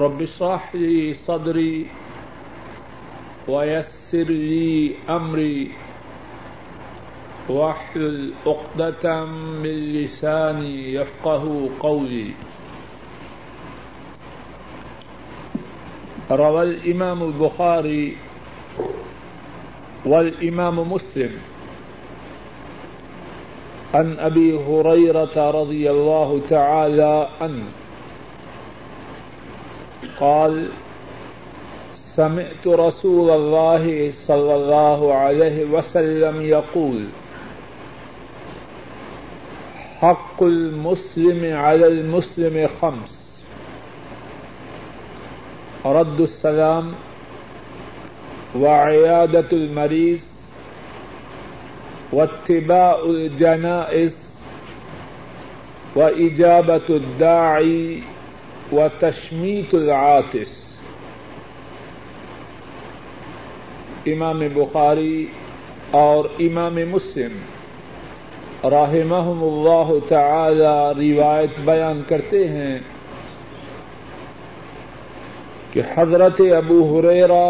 رب اشرح لي صدري ويسر لي أمري واحلل عقدة من لساني يفقهوا قولي. روى الإمام البخاري والإمام مسلم عن أبي هريرة رضي الله تعالى عنه قال سمعت رسول الله صلى الله عليه وسلم يقول حق المسلم على المسلم خمس: رد السلام وعيادة المريض واتباع الجنائز وإجابة الداعي وتشميت العاطس. امام بخاری اور امام مسلم رحمہم اللہ تعالی روایت بیان کرتے ہیں کہ حضرت ابو ہریرہ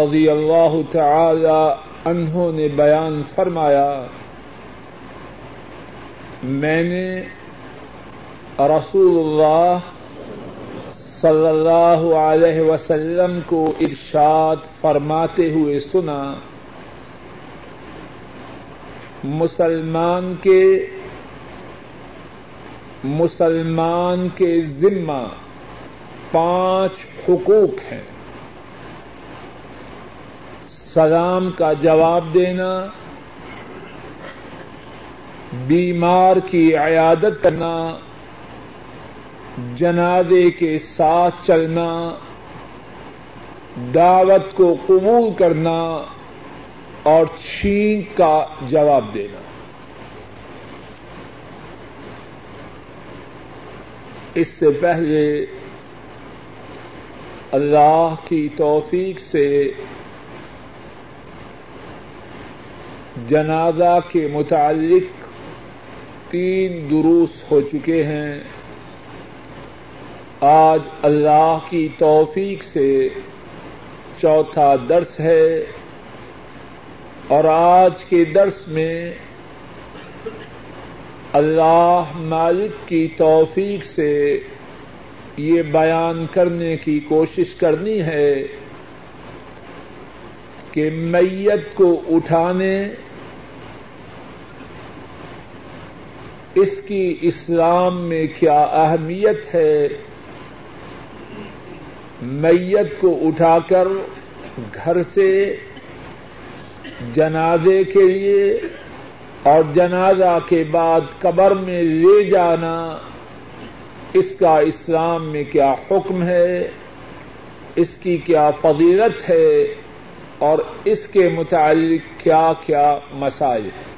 رضی اللہ تعالی عنہ نے بیان فرمایا میں نے رسول اللہ صلی اللہ علیہ وسلم کو ارشاد فرماتے ہوئے سنا مسلمان کے ذمہ 5 حقوق ہیں: سلام کا جواب دینا، بیمار کی عیادت کرنا، جنازے کے ساتھ چلنا، دعوت کو قبول کرنا اور چھین کا جواب دینا. اس سے پہلے اللہ کی توفیق سے جنازہ کے متعلق 3 دروس ہو چکے ہیں. آج اللہ کی توفیق سے 4تھا درس ہے اور آج کے درس میں اللہ مالک کی توفیق سے یہ بیان کرنے کی کوشش کرنی ہے کہ میت کو اٹھانے، اس کی اسلام میں کیا اہمیت ہے، میت کو اٹھا کر گھر سے جنازے کے لیے اور جنازہ کے بعد قبر میں لے جانا، اس کا اسلام میں کیا حکم ہے، اس کی کیا فضیلت ہے اور اس کے متعلق کیا کیا مسائل ہیں.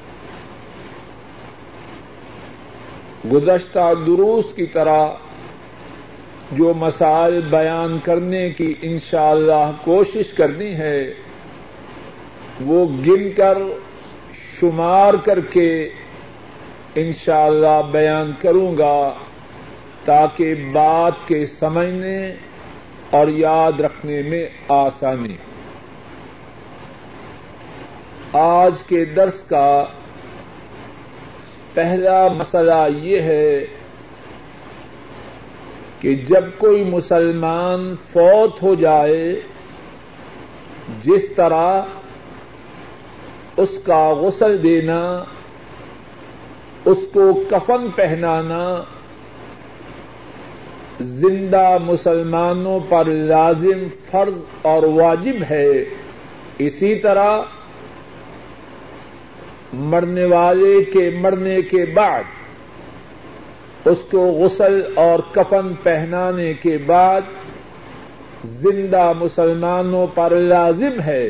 گزشتہ دروس کی طرح جو مسائل بیان کرنے کی انشاءاللہ کوشش کرنی ہے وہ گن کر شمار کر کے انشاءاللہ بیان کروں گا تاکہ بات کے سمجھنے اور یاد رکھنے میں آسانی. آج کے درس کا پہلا مسئلہ یہ ہے کہ جب کوئی مسلمان فوت ہو جائے جس طرح اس کا غسل دینا، اس کو کفن پہنانا زندہ مسلمانوں پر لازم، فرض اور واجب ہے، اسی طرح مرنے والے کے مرنے کے بعد اس کو غسل اور کفن پہنانے کے بعد زندہ مسلمانوں پر لازم ہے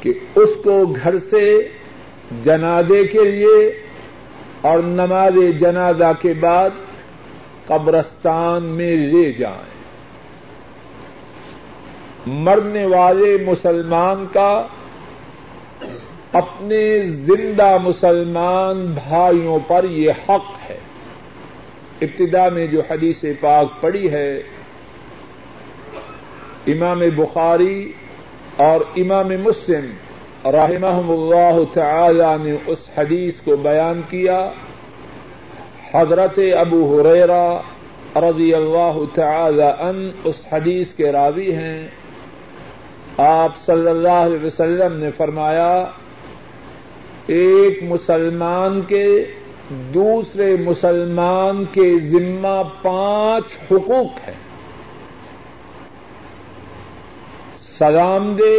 کہ اس کو گھر سے جنازے کے لیے اور نماز جنازہ کے بعد قبرستان میں لے جائیں. مرنے والے مسلمان کا اپنے زندہ مسلمان بھائیوں پر یہ حق ہے. ابتدا میں جو حدیث پاک پڑی ہے امام بخاری اور امام مسلم رحمہم اللہ تعالی نے اس حدیث کو بیان کیا حضرت ابو ہریرہ رضی اللہ تعالی عنہ اس حدیث کے راوی ہیں. آپ صلی اللہ علیہ وسلم نے فرمایا ایک مسلمان کے دوسرے مسلمان کے ذمہ 5 حقوق ہیں. سلام دے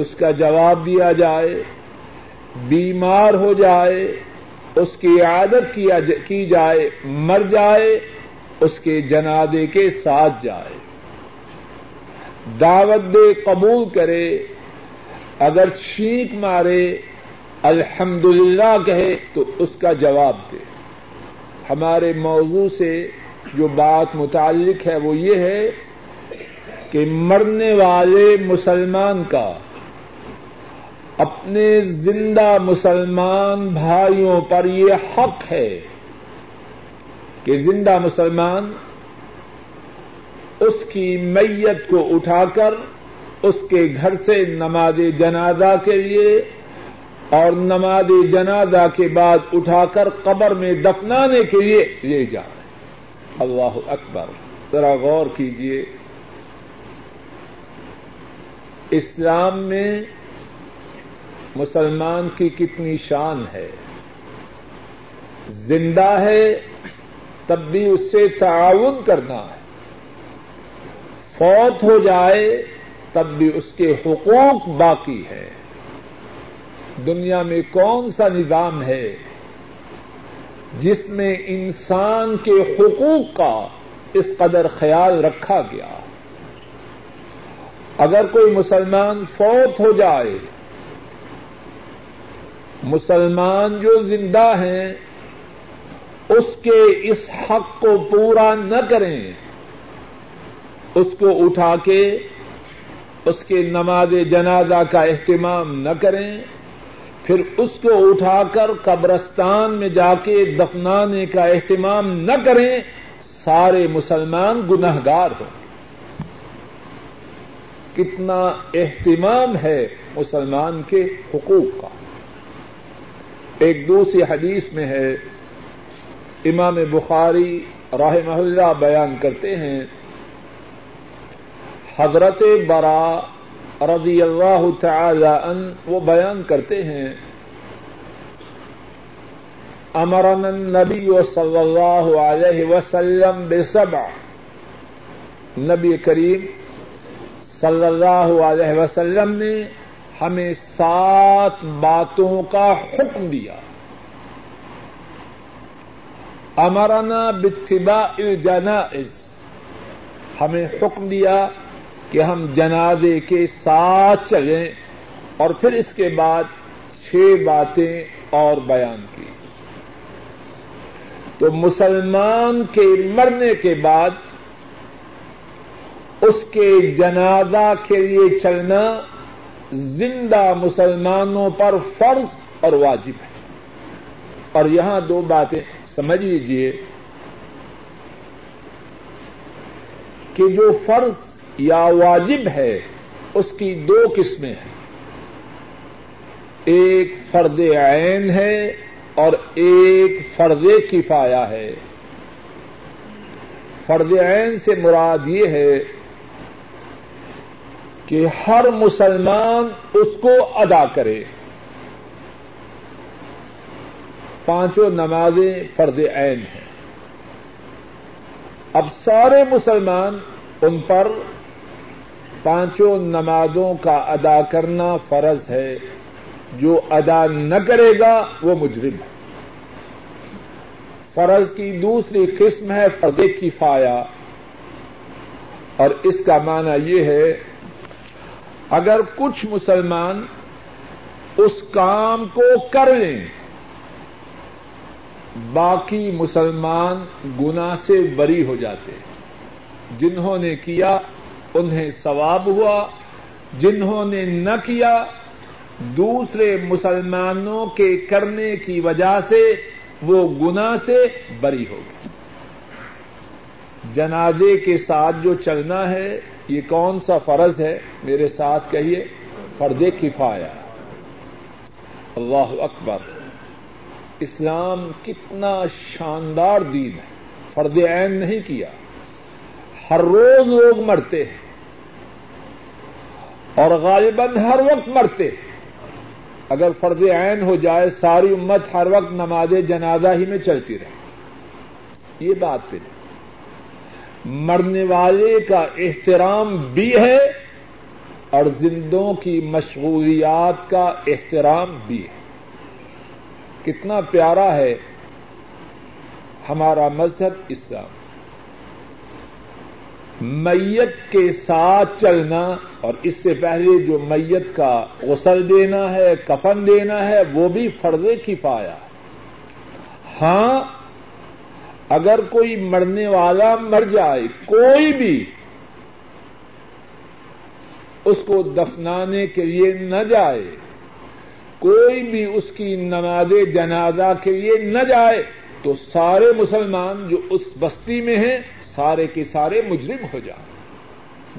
اس کا جواب دیا جائے, بیمار ہو جائے اس کی عیادت کی جائے, مر جائے اس کے جنازے کے ساتھ جائے, دعوت دے قبول کرے, اگر چھینک مارے الحمدللہ کہے تو اس کا جواب دے. ہمارے موضوع سے جو بات متعلق ہے وہ یہ ہے کہ مرنے والے مسلمان کا اپنے زندہ مسلمان بھائیوں پر یہ حق ہے کہ زندہ مسلمان اس کی میت کو اٹھا کر اس کے گھر سے نماز جنازہ کے لیے اور نماز جنازہ کے بعد اٹھا کر قبر میں دفنانے کے لیے لے جائے. اللہ اکبر. ذرا غور کیجیے, اسلام میں مسلمان کی کتنی شان ہے. زندہ ہے تب بھی اس سے تعاون کرنا ہے, فوت ہو جائے تب بھی اس کے حقوق باقی ہے. دنیا میں کون سا نظام ہے جس میں انسان کے حقوق کا اس قدر خیال رکھا گیا؟ اگر کوئی مسلمان فوت ہو جائے, مسلمان جو زندہ ہیں اس کے اس حق کو پورا نہ کریں, اس کو اٹھا کے اس کے نماز جنازہ کا اہتمام نہ کریں, پھر اس کو اٹھا کر قبرستان میں جا کے دفنانے کا اہتمام نہ کریں, سارے مسلمان گنہگار ہوں. کتنا اہتمام ہے مسلمان کے حقوق کا. ایک دوسری حدیث میں ہے, امام بخاری رحمہ اللہ بیان کرتے ہیں, حضرت براء رضی اللہ تعالی عنہ وہ بیان کرتے ہیں, امرنا النبی صلی اللہ علیہ وسلم بسبع, نبی کریم صلی اللہ علیہ وسلم نے ہمیں 7 باتوں کا حکم دیا. امرنا باتباع الجنائز, ہمیں حکم دیا کہ ہم جنازے کے ساتھ چلیں, اور پھر اس کے بعد 6 باتیں اور بیان کی. تو مسلمان کے مرنے کے بعد اس کے جنازہ کے لیے چلنا زندہ مسلمانوں پر فرض اور واجب ہے. اور یہاں 2 باتیں سمجھ لیجیے کہ جو فرض یا واجب ہے اس کی 2 قسمیں ہیں, ایک فرض عین ہے اور ایک فرض کفایہ ہے. فرض عین سے مراد یہ ہے کہ ہر مسلمان اس کو ادا کرے. 5 نمازیں فرض عین ہیں. اب سارے مسلمان ان پر 5 نمازوں کا ادا کرنا فرض ہے, جو ادا نہ کرے گا وہ مجرم ہے. فرض کی 2سری قسم ہے فرض کفایہ, اور اس کا معنی یہ ہے اگر کچھ مسلمان اس کام کو کر لیں باقی مسلمان گناہ سے بری ہو جاتے ہیں. جنہوں نے کیا انہیں ثواب ہوا, جنہوں نے نہ کیا دوسرے مسلمانوں کے کرنے کی وجہ سے وہ گناہ سے بری ہو گئے. جنازے کے ساتھ جو چلنا ہے یہ کون سا فرض ہے؟ میرے ساتھ کہیے فرض کفایہ۔ اللہ اکبر، اسلام کتنا شاندار دین ہے، فرض عین نہیں کیا۔ ہر روز لوگ مرتے ہیں اور غالباً ہر وقت مرتے ہیں، اگر فرض عین ہو جائے ساری امت ہر وقت نماز جنازہ ہی میں چلتی رہے۔ یہ بات پہ مرنے والے کا احترام بھی ہے اور زندوں کی مشغولیات کا احترام بھی ہے۔ کتنا پیارا ہے ہمارا مذہب اسلام۔ میت کے ساتھ چلنا اور اس سے پہلے جو میت کا غسل دینا ہے، کفن دینا ہے، وہ بھی فرض کفایہ۔ ہاں اگر کوئی مرنے والا مر جائے، کوئی بھی اس کو دفنانے کے لیے نہ جائے، کوئی بھی اس کی نماز جنازہ کے لیے نہ جائے، تو سارے مسلمان جو اس بستی میں ہیں سارے کے سارے مجرم ہو جائیں۔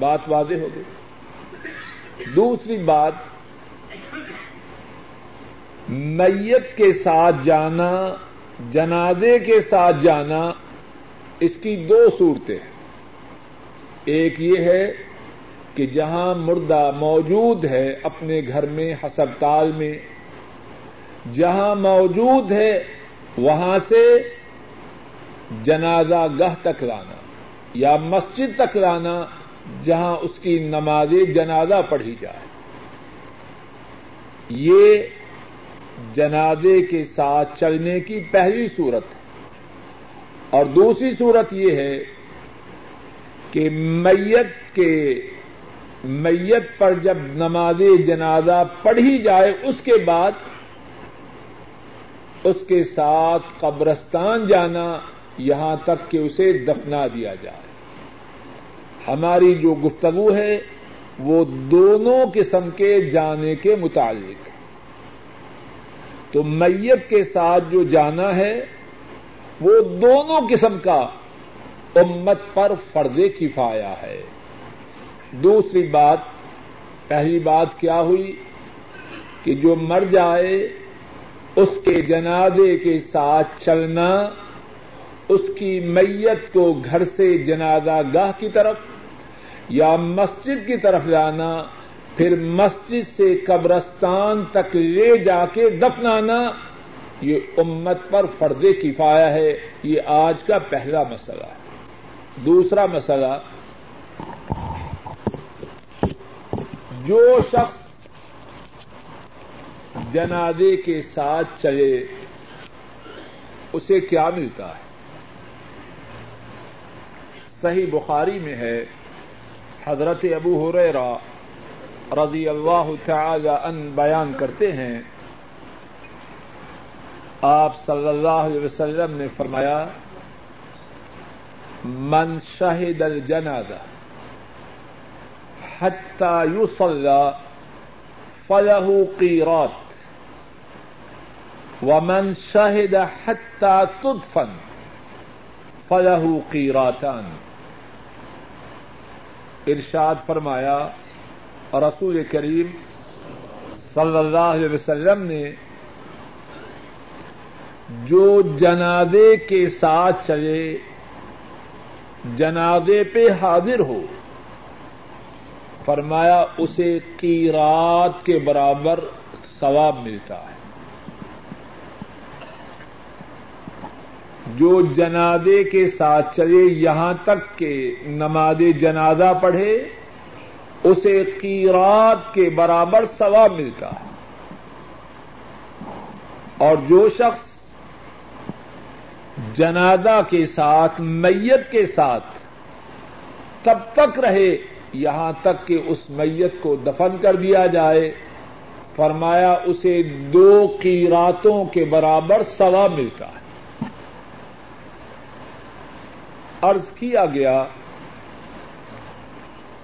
بات واضح ہو گئی۔ دوسری بات، میت کے ساتھ جانا، جنازے کے ساتھ جانا، اس کی دو صورتیں ہیں۔ ایک یہ ہے کہ جہاں مردہ موجود ہے اپنے گھر میں، ہسپتال میں جہاں موجود ہے، وہاں سے جنازہ گاہ تک لانا یا مسجد تک لانا جہاں اس کی نماز جنازہ پڑھی جائے، یہ جنازے کے ساتھ چلنے کی پہلی صورت ہے۔ اور دوسری صورت یہ ہے کہ میت پر جب نماز جنازہ پڑھی جائے، اس کے بعد اس کے ساتھ قبرستان جانا، یہاں تک کہ اسے دفنا دیا جائے۔ ہماری جو گفتگو ہے وہ دونوں قسم کے جانے کے متعلق ہے۔ تو میت کے ساتھ جو جانا ہے وہ دونوں قسم کا امت پر فرض کفایہ ہے۔ دوسری بات، پہلی بات کیا ہوئی کہ جو مر جائے اس کے جنازے کے ساتھ چلنا، اس کی میت کو گھر سے جنازہ گاہ کی طرف یا مسجد کی طرف لانا، پھر مسجد سے قبرستان تک لے جا کے دفنانا، یہ امت پر فرض کفایہ ہے۔ یہ آج کا پہلا مسئلہ ہے۔ دوسرا مسئلہ، جو شخص جنازے کے ساتھ چلے اسے کیا ملتا ہے؟ صحیح بخاری میں ہے، حضرت ابو ہریرہ رضی اللہ تعالی عنہ بیان کرتے ہیں، آپ صلی اللہ علیہ وسلم نے فرمایا، من شہد الجنازہ حتی یصلی فلہ قیرات ومن شہد حتی تدفن فلہ قیراتان۔ ارشاد فرمایا رسول کریم صلی اللہ علیہ وسلم نے، جو جنازے کے ساتھ چلے، جنازے پہ حاضر ہو، فرمایا اسے قیرات کے برابر ثواب ملتا ہے۔ جو جنازے کے ساتھ چلے یہاں تک کہ نماز جنازہ پڑھے، اسے قیرات کے برابر ثواب ملتا ہے۔ اور جو شخص جنازہ کے ساتھ میت کے ساتھ تب تک رہے یہاں تک کہ اس میت کو دفن کر دیا جائے، فرمایا اسے 2 قیراتوں کے برابر ثواب ملتا ہے۔ عرض کیا گیا،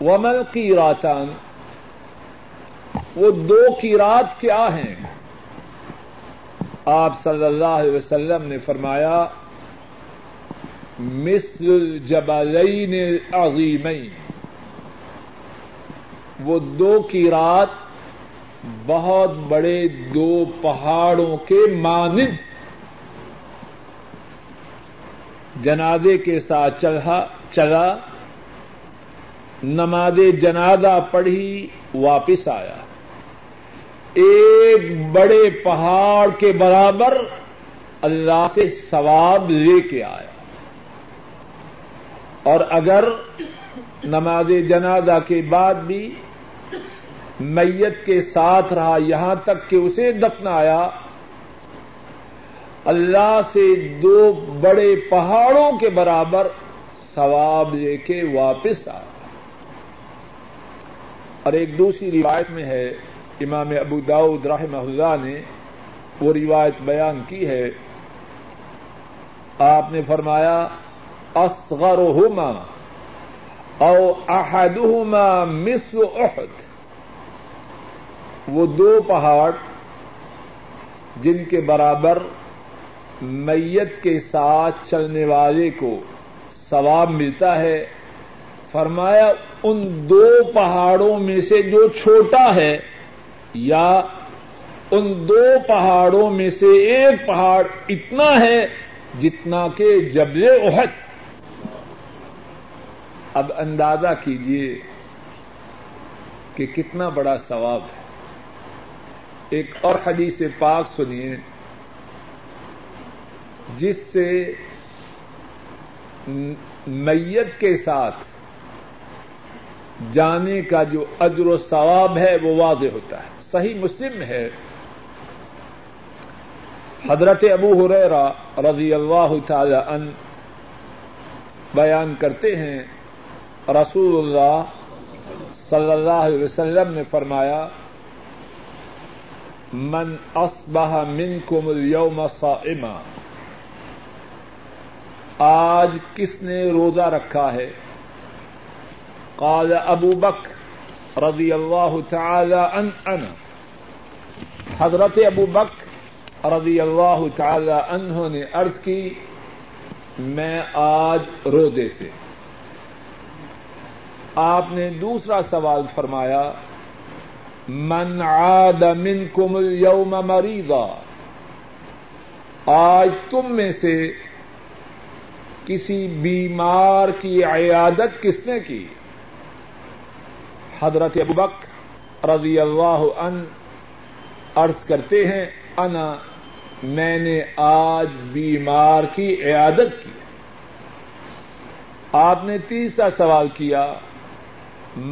ومل قیراتان، وہ 2 قیرات کیا ہیں؟ آپ صلی اللہ علیہ وسلم نے فرمایا، مثل الجبلین العظیمین، وہ دو قیرات بہت بڑے دو پہاڑوں کے مانند جنازے کے ساتھ چلا، نماز جنازہ پڑھی، واپس آیا، ایک بڑے پہاڑ کے برابر اللہ سے ثواب لے کے آیا۔ اور اگر نماز جنازہ کے بعد بھی میت کے ساتھ رہا یہاں تک کہ اسے دفنایا، اللہ سے دو بڑے پہاڑوں کے برابر ثواب لے کے واپس آیا۔ اور ایک دوسری روایت میں ہے، امام ابو داؤد رحمہ اللہ نے وہ روایت بیان کی ہے، آپ نے فرمایا اصغرهما او احدهما مثل احد، وہ دو پہاڑ جن کے برابر میت کے ساتھ چلنے والے کو ثواب ملتا ہے، فرمایا ان دو پہاڑوں میں سے جو چھوٹا ہے یا ان دو پہاڑوں میں سے ایک پہاڑ اتنا ہے جتنا کہ جبل احد۔ اب اندازہ کیجئے کہ کتنا بڑا ثواب ہے۔ ایک اور حدیث پاک سنیے جس سے میت کے ساتھ جانے کا جو اجر و ثواب ہے وہ واضح ہوتا ہے۔ صحیح مسلم ہے، حضرت ابو ہریرہ رضی اللہ تعالی عنہ بیان کرتے ہیں، رسول اللہ صلی اللہ علیہ وسلم نے فرمایا من اصبح منکم اليوم صائما، آج کس نے روزہ رکھا ہے؟ قال ابو بکر رضی اللہ تعالی عنہ، حضرت ابو بکر رضی اللہ تعالی عنہ نے عرض کی میں آج روزے سے۔ آپ نے دوسرا سوال فرمایا من عاد منکم اليوم مریضا، آج تم میں سے کسی بیمار کی عیادت کس نے کی؟ حضرت ابوبکر رضی اللہ عنہ عرض کرتے ہیں انا، میں نے آج بیمار کی عیادت کی۔ آپ نے تیسرا سوال کیا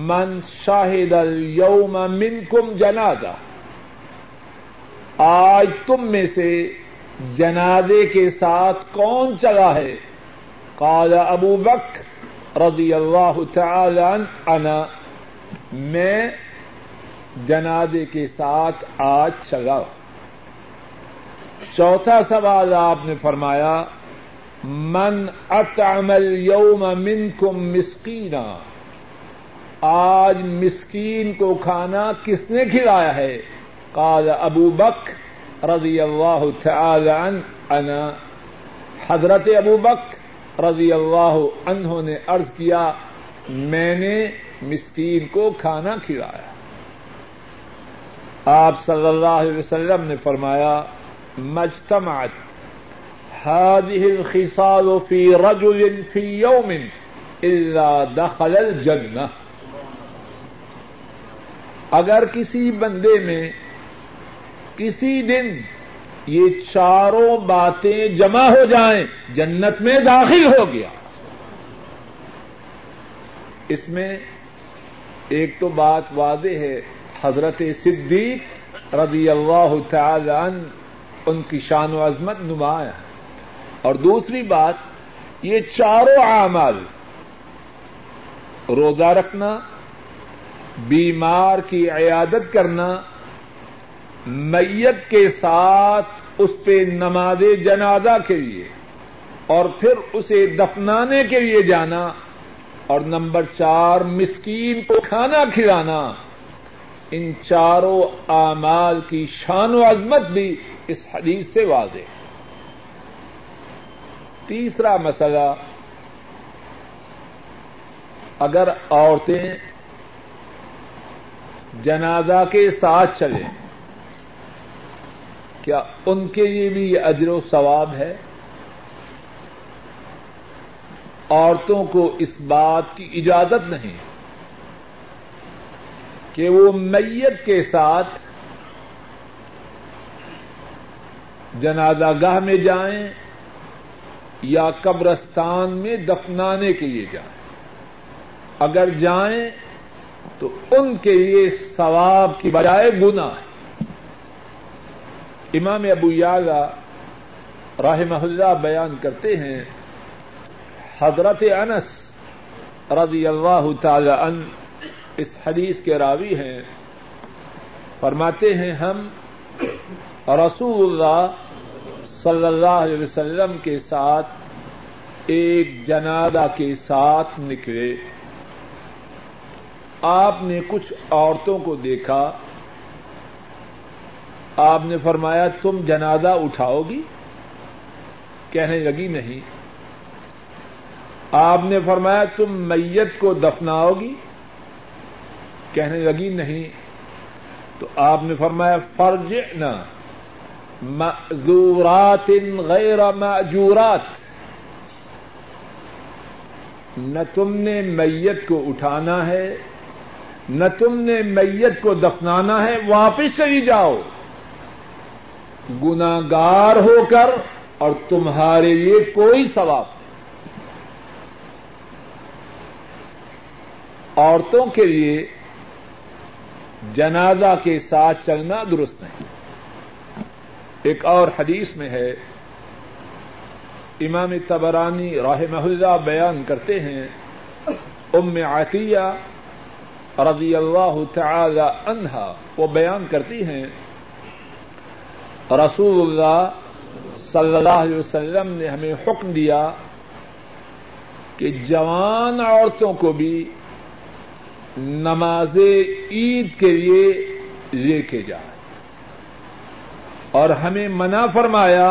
من شاہد اليوم منکم جنازہ، آج تم میں سے جنازے کے ساتھ کون چلا ہے؟ قال ابوبکر رضی اللہ تعالی عنہ انا، میں جنازے کے ساتھ آج چلا۔ چوتھا سوال آپ نے فرمایا من اطعم اليوم منکم مسکینا، آج مسکین کو کھانا کس نے کھلایا ہے؟ قال ابوبکر رضی اللہ تعالی عنہ انا، حضرت ابوبکر رضی اللہ عنہ نے عرض کیا میں نے مسکین کو کھانا کھلایا۔ آپ صلی اللہ علیہ وسلم نے فرمایا مجتمعت هذه الخصال في رجل في يوم الا دخل الجنہ، اگر کسی بندے میں کسی دن یہ چاروں باتیں جمع ہو جائیں جنت میں داخل ہو گیا۔ اس میں ایک تو بات واضح ہے، حضرت صدیق رضی اللہ تعالی عنہ ان کی شان و عظمت نمایاں ہے، اور دوسری بات یہ چاروں اعمال، روزہ رکھنا، بیمار کی عیادت کرنا، میت کے ساتھ اس پہ نماز جنازہ کے لیے اور پھر اسے دفنانے کے لیے جانا، اور نمبر 4 مسکین کو کھانا کھلانا، ان چاروں اعمال کی شان و عظمت بھی اس حدیث سے واضح۔ تیسرا مسئلہ، اگر عورتیں جنازہ کے ساتھ چلیں، کیا ان کے لیے بھی یہ اجر و ثواب ہے؟ عورتوں کو اس بات کی اجازت نہیں کہ وہ میت کے ساتھ جنازہ گاہ میں جائیں یا قبرستان میں دفنانے کے لیے جائیں، اگر جائیں تو ان کے لیے ثواب کی بجائے گناہ ہے۔ امام ابو یعلا رحمہ اللہ بیان کرتے ہیں حضرت انس رضی اللہ تعالی عنہ اس حدیث کے راوی ہیں، فرماتے ہیں ہم رسول اللہ صلی اللہ علیہ وسلم کے ساتھ ایک جنازہ کے ساتھ نکلے، آپ نے کچھ عورتوں کو دیکھا، آپ نے فرمایا تم جنازہ اٹھاؤ گی؟ کہنے لگی نہیں۔ آپ نے فرمایا تم میت کو دفناؤ گی؟ کہنے لگی نہیں۔ تو آپ نے فرمایا فرجعنا معذورات غیر ماجورات، نہ تم نے میت کو اٹھانا ہے نہ تم نے میت کو دفنانا ہے، واپس چلی جاؤ گناہگار ہو کر اور تمہارے لیے کوئی ثواب نہیں۔ عورتوں کے لیے جنازہ کے ساتھ چلنا درست نہیں۔ ایک اور حدیث میں ہے، امام طبرانی رحمہ اللہ بیان کرتے ہیں ام عطیہ رضی اللہ تعالی عنہا وہ بیان کرتی ہیں رسول اللہ صلی اللہ علیہ وسلم نے ہمیں حکم دیا کہ جوان عورتوں کو بھی نماز عید کے لیے لے کے جائیں، اور ہمیں منع فرمایا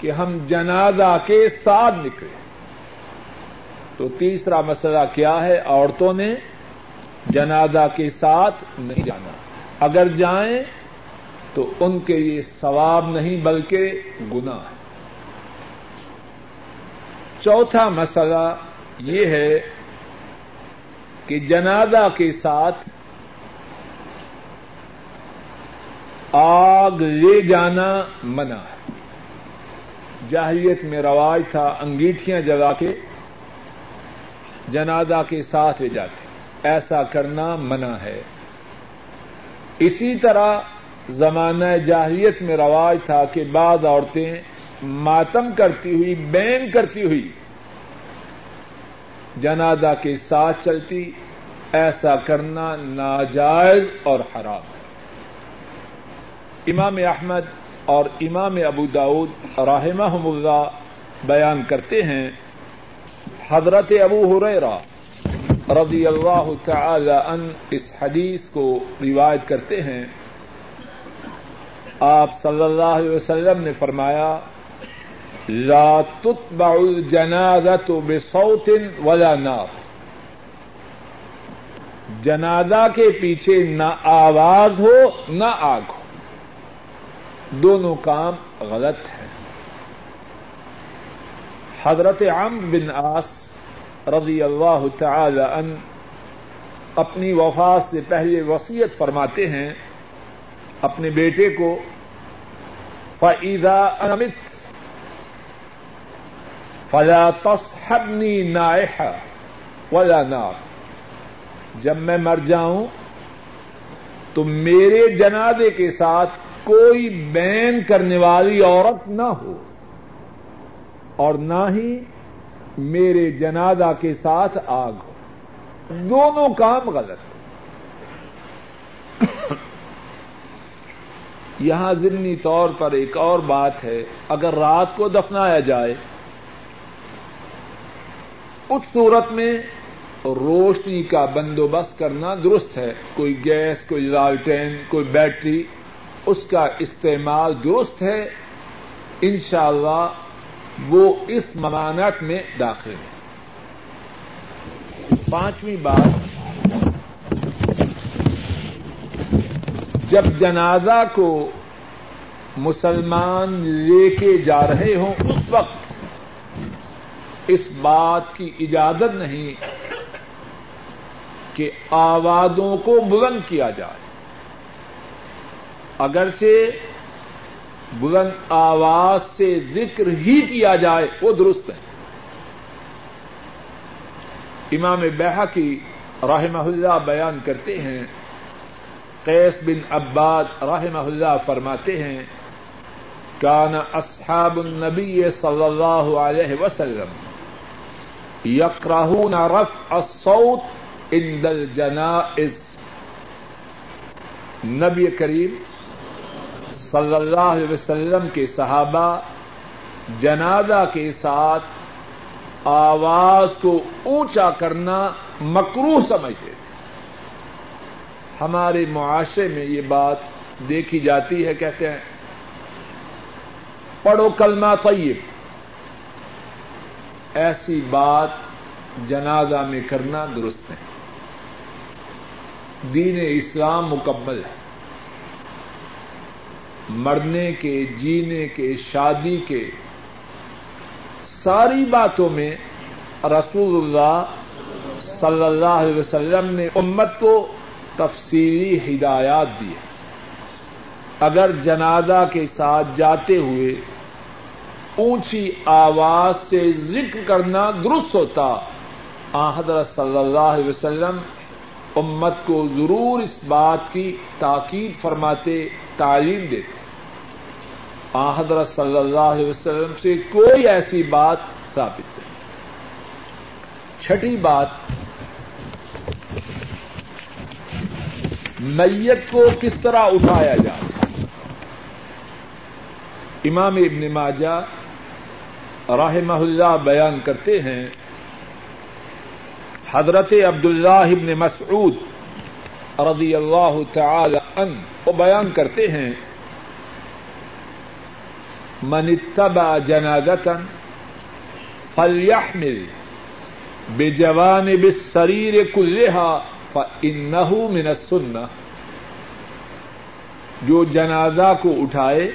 کہ ہم جنازہ کے ساتھ نکلیں۔ تو تیسرا مسئلہ کیا ہے؟ عورتوں نے جنازہ کے ساتھ نہیں جانا، اگر جائیں تو ان کے لیے ثواب نہیں بلکہ گناہ ہے۔ چوتھا مسئلہ یہ ہے کہ جنازہ کے ساتھ آگ لے جانا منع ہے۔ جاہلیت میں رواج تھا انگیٹھیاں جلا کے جنازہ کے ساتھ لے جاتے، ایسا کرنا منع ہے۔ اسی طرح زمانہ جاہلیت میں رواج تھا کہ بعض عورتیں ماتم کرتی ہوئی، بین کرتی ہوئی جنازہ کے ساتھ چلتی، ایسا کرنا ناجائز اور حرام ہے۔ امام احمد اور امام ابو داود رحمہم اللہ بیان کرتے ہیں حضرت ابو ہریرہ رضی اللہ تعالی عنہ اس حدیث کو روایت کرتے ہیں، آپ صلی اللہ علیہ وسلم نے فرمایا لا تتبع الجنازۃ بصوت ولا نار، جنازہ کے پیچھے نہ آواز ہو نہ آگ ہو، دونوں کام غلط ہیں۔ حضرت عمرو بن عاص رضی اللہ تعالی عنہ اپنی وفات سے پہلے وصیت فرماتے ہیں اپنے بیٹے کو فَإِذَا أَمِتْ فَلَا تَصْحَبْنِي نَائِحَةً وَلَا نَارًا، جب میں مر جاؤں تو میرے جنازے کے ساتھ کوئی بین کرنے والی عورت نہ ہو اور نہ ہی میرے جنازہ کے ساتھ آگ ہو، دونوں کام غلط۔ یہاں ضمنی طور پر ایک اور بات ہے، اگر رات کو دفنایا جائے اس صورت میں روشنی کا بندوبست کرنا درست ہے، کوئی گیس، کوئی لالٹین، کوئی بیٹری، اس کا استعمال درست ہے، انشاءاللہ وہ اس ممانعت میں داخل ہے۔ پانچویں بات جب جنازہ کو مسلمان لے کے جا رہے ہوں اس وقت اس بات کی اجازت نہیں کہ آوازوں کو بلند کیا جائے، اگرچہ بلند آواز سے ذکر ہی کیا جائے وہ درست ہے۔ امام بيهقي رحمہ اللہ بیان کرتے ہیں، قیس بن عباد رحمہ اللہ فرماتے ہیں كان اصحاب النبی صلی اللہ علیہ وسلم يكرهون رفع الصوت عند الجنائز، نبی کریم صلی اللہ علیہ وسلم کے صحابہ جنازہ کے ساتھ آواز کو اونچا کرنا مکروہ سمجھتے تھے۔ ہمارے معاشرے میں یہ بات دیکھی جاتی ہے، کہتے ہیں پڑھو کلمہ طیب، ایسی بات جنازہ میں کرنا درست نہیں، دین اسلام مکمل ہے، مرنے کے، جینے کے، شادی کے، ساری باتوں میں رسول اللہ صلی اللہ علیہ وسلم نے امت کو تفصیلی ہدایات دی ہے۔ اگر جنازہ کے ساتھ جاتے ہوئے اونچی آواز سے ذکر کرنا درست ہوتا، حضرت صلی اللہ علیہ وسلم امت کو ضرور اس بات کی تاکید فرماتے، تعلیم دیتے۔ حضرت صلی اللہ علیہ وسلم سے کوئی ایسی بات ثابت نہیں۔ چھٹی بات، میت کو کس طرح اٹھایا جائے۔ امام ابن ماجہ رحمہ اللہ بیان کرتے ہیں، حضرت عبداللہ ابن مسعود رضی اللہ تعالی عنہ بیان کرتے ہیں، من اتبع جنازة فلیحمل بجوانب السریر كلها فإنه من السنہ، جو جنازہ کو اٹھائے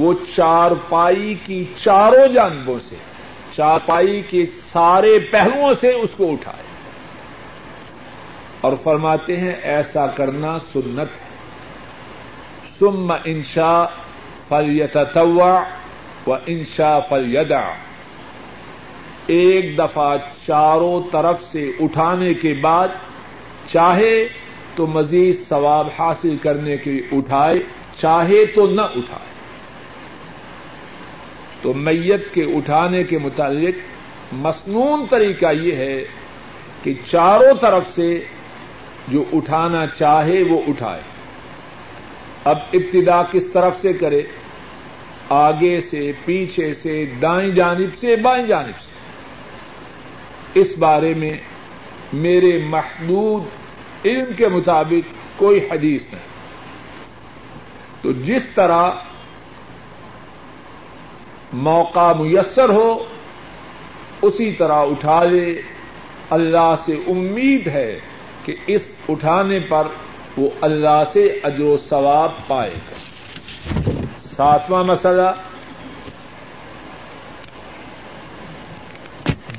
وہ چارپائی کی چاروں جانبوں سے، چارپائی کے سارے پہلوؤں سے اس کو اٹھائے، اور فرماتے ہیں ایسا کرنا سنت ہے۔ ثم ان شاء فلیتطوع و ان شاء فلیدع، ایک دفعہ چاروں طرف سے اٹھانے کے بعد چاہے تو مزید ثواب حاصل کرنے کے لیے اٹھائے، چاہے تو نہ اٹھائے۔ تو میت کے اٹھانے کے متعلق مسنون طریقہ یہ ہے کہ چاروں طرف سے جو اٹھانا چاہے وہ اٹھائے۔ اب ابتدا کس طرف سے کرے؟ آگے سے، پیچھے سے، دائیں جانب سے، بائیں جانب سے۔ اس بارے میں میرے محدود علم کے مطابق کوئی حدیث نہیں، تو جس طرح موقع میسر ہو اسی طرح اٹھا لے۔ اللہ سے امید ہے کہ اس اٹھانے پر وہ اللہ سے اجر و ثواب پائے گا۔ ساتواں مسئلہ،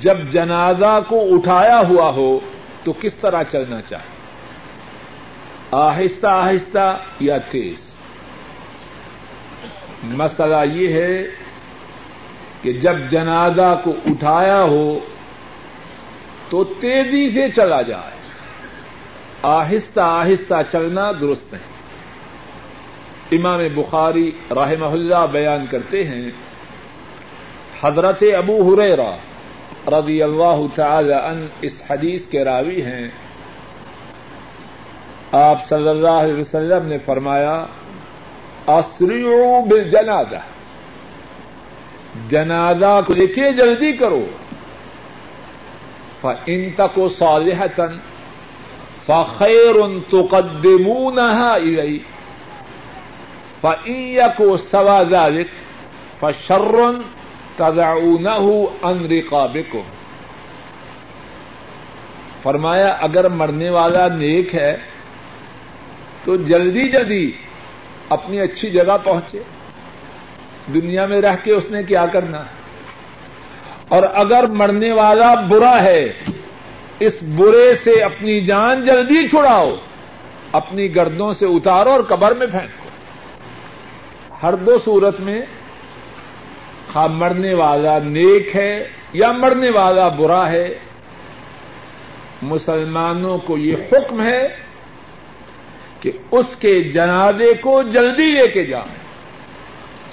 جب جنازہ کو اٹھایا ہوا ہو تو کس طرح چلنا چاہیے، آہستہ آہستہ یا تیز؟ مسئلہ یہ ہے کہ جب جنازہ کو اٹھایا ہو تو تیزی سے چلا جائے، آہستہ آہستہ چلنا درست نہیں۔ امام بخاری رحمہ اللہ بیان کرتے ہیں، حضرت ابو ہریرہ رضی اللہ تعالی عنہ اس حدیث کے راوی ہیں، آپ صلی اللہ علیہ وسلم نے فرمایا اسرعوا بالجنازہ، جنازہ کو لے کے جلدی کرو، فإن تک صالحة فخیر تقدمونها الی فإن یک سوا ذلک فشر تدعونہ عن رقابکم۔ فرمایا اگر مرنے والا نیک ہے تو جلدی جلدی اپنی اچھی جگہ پہنچے. دنیا میں رہ کے اس نے کیا کرنا؟ اور اگر مرنے والا برا ہے اس برے سے اپنی جان جلدی چھڑاؤ, اپنی گردوں سے اتارو اور قبر میں پھینکو. ہر دو صورت میں خواہ مرنے والا نیک ہے یا مرنے والا برا ہے, مسلمانوں کو یہ حکم ہے کہ اس کے جنازے کو جلدی لے کے جائیں.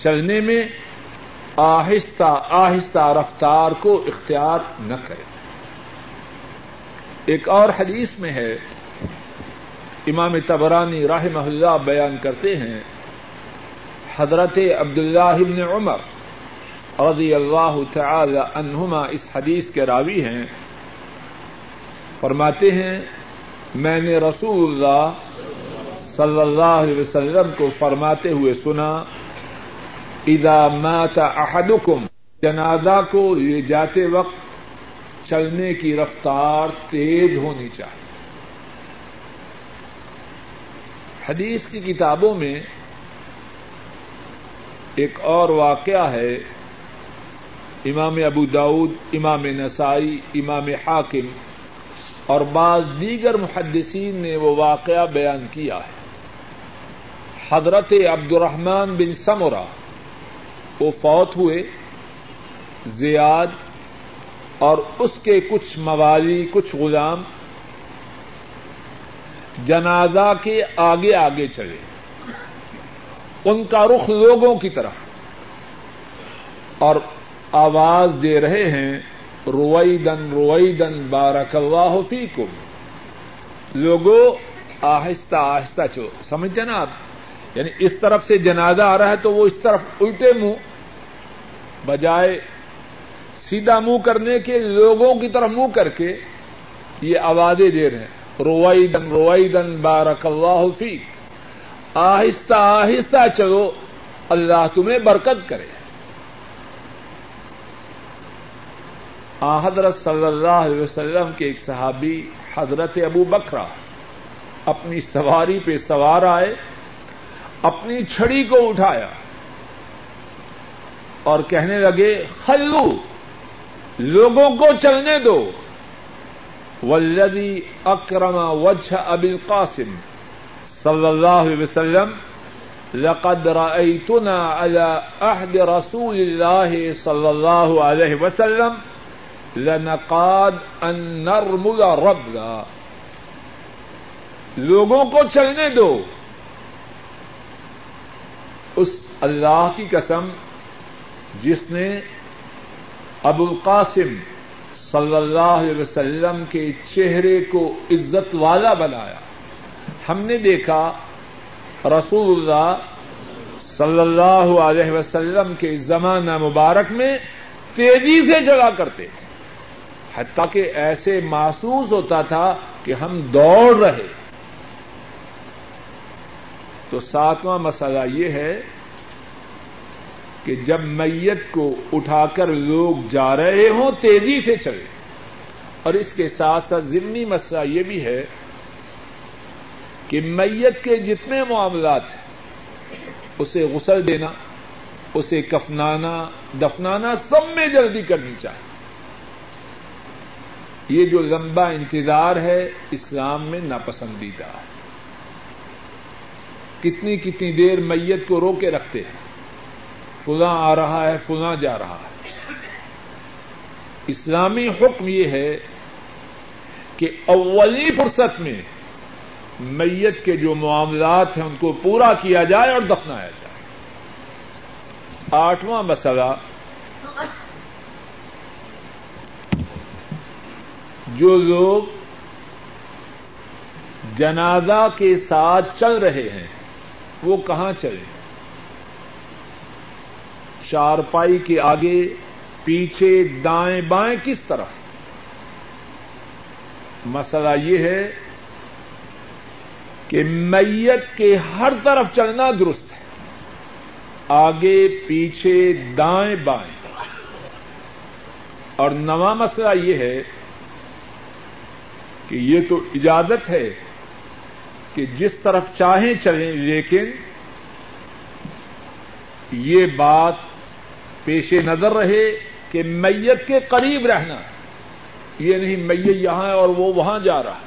چلنے میں آہستہ آہستہ رفتار کو اختیار نہ کریں. ایک اور حدیث میں ہے, امام طبرانی رحمہ اللہ بیان کرتے ہیں, حضرت عبداللہ بن عمر رضی اللہ تعالی عنہما اس حدیث کے راوی ہیں, فرماتے ہیں میں نے رسول اللہ صلی اللہ علیہ وسلم کو فرماتے ہوئے سنا, اذا مات احدکم, جنازہ کو لے جاتے وقت چلنے کی رفتار تیز ہونی چاہیے. حدیث کی کتابوں میں ایک اور واقعہ ہے, امام ابو داؤد, امام نسائی, امام حاکم اور بعض دیگر محدثین نے وہ واقعہ بیان کیا ہے. حضرت عبد الرحمن بن سمرہ وہ فوت ہوئے, زیاد اور اس کے کچھ موالی کچھ غلام جنازہ کے آگے آگے چلے. ان کا رخ لوگوں کی طرف اور آواز دے رہے ہیں, رویدن رویدن بارک اللہ فیکم, لوگوں آہستہ آہستہ چلو. سمجھتے نا آپ, یعنی اس طرف سے جنازہ آ رہا ہے تو وہ اس طرف الٹے منہ بجائے سیدھا منہ کرنے کے لوگوں کی طرف منہ کر کے یہ آوازیں دے رہے ہیں, رویدن رویدن بارک اللہ فیک, آہستہ آہستہ چلو اللہ تمہیں برکت کرے. حضرت صلی اللہ علیہ وسلم کے ایک صحابی حضرت ابو بکرہ اپنی سواری پہ سوار آئے, اپنی چھڑی کو اٹھایا اور کہنے لگے, خلو, لوگوں کو چلنے دو. والذی اکرم وجہ ابی القاسم صلی اللہ علیہ وسلم لقد رأیتنا علی عہد رسول اللہ صلی اللہ علیہ وسلم لنقاد ان نرمل ربنا, لوگوں کو چلنے دو. اس اللہ کی قسم جس نے ابو القاسم صلی اللہ علیہ وسلم کے چہرے کو عزت والا بنایا. ہم نے دیکھا رسول اللہ صلی اللہ علیہ وسلم کے زمانہ مبارک میں تیزی سے چلا کرتے تھے, حتیٰ کہ ایسے محسوس ہوتا تھا کہ ہم دوڑ رہے. تو ساتواں مسئلہ یہ ہے کہ جب میت کو اٹھا کر لوگ جا رہے ہوں تیزی سے چلے. اور اس کے ساتھ ساتھ ضمنی مسئلہ یہ بھی ہے کہ میت کے جتنے معاملات ہیں, اسے غسل دینا, اسے کفنانا, دفنانا, سب میں جلدی کرنی چاہیے. یہ جو لمبا انتظار ہے اسلام میں ناپسندیدہ ہے. کتنی کتنی دیر میت کو رو کے رکھتے ہیں, فلاں آ رہا ہے فلاں جا رہا ہے. اسلامی حکم یہ ہے کہ اولی فرصت میں میت کے جو معاملات ہیں ان کو پورا کیا جائے اور دفنایا جائے. آٹھواں مسئلہ, جو لوگ جنازہ کے ساتھ چل رہے ہیں وہ کہاں چلیں؟ چارپائی کے آگے, پیچھے, دائیں بائیں, کس طرف؟ مسئلہ یہ ہے کہ میت کے ہر طرف چلنا درست ہے, آگے پیچھے دائیں بائیں. اور نواں مسئلہ یہ ہے کہ یہ تو اجازت ہے کہ جس طرف چاہیں چلیں، لیکن یہ بات پیش نظر رہے کہ میت کے قریب رہنا، یہ نہیں میت یہاں ہے اور وہ وہاں جا رہا ہے،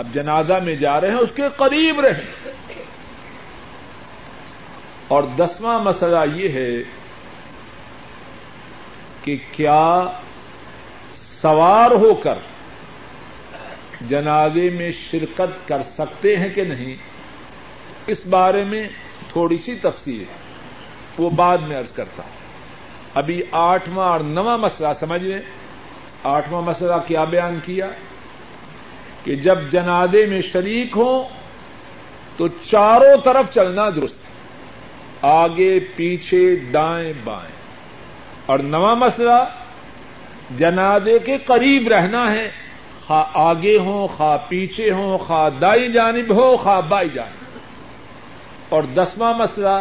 اب جنازہ میں جا رہے ہیں اس کے قریب رہیں۔ اور دسواں مسئلہ یہ ہے کہ کیا سوار ہو کر جنازے میں شرکت کر سکتے ہیں کہ نہیں، اس بارے میں تھوڑی سی تفصیل ہے، وہ بعد میں عرض کرتا ہوں۔ ابھی آٹھواں اور نواں مسئلہ سمجھ لیں۔ آٹھواں مسئلہ کیا بیان کیا کہ جب جنازے میں شریک ہوں تو چاروں طرف چلنا درست ہے، آگے پیچھے دائیں بائیں۔ اور نواں مسئلہ جنازے کے قریب رہنا ہے، خواہ آگے ہوں خواہ پیچھے ہوں، خواہ دائیں جانب ہو خواہ بائیں جانب۔ اور دسواں مسئلہ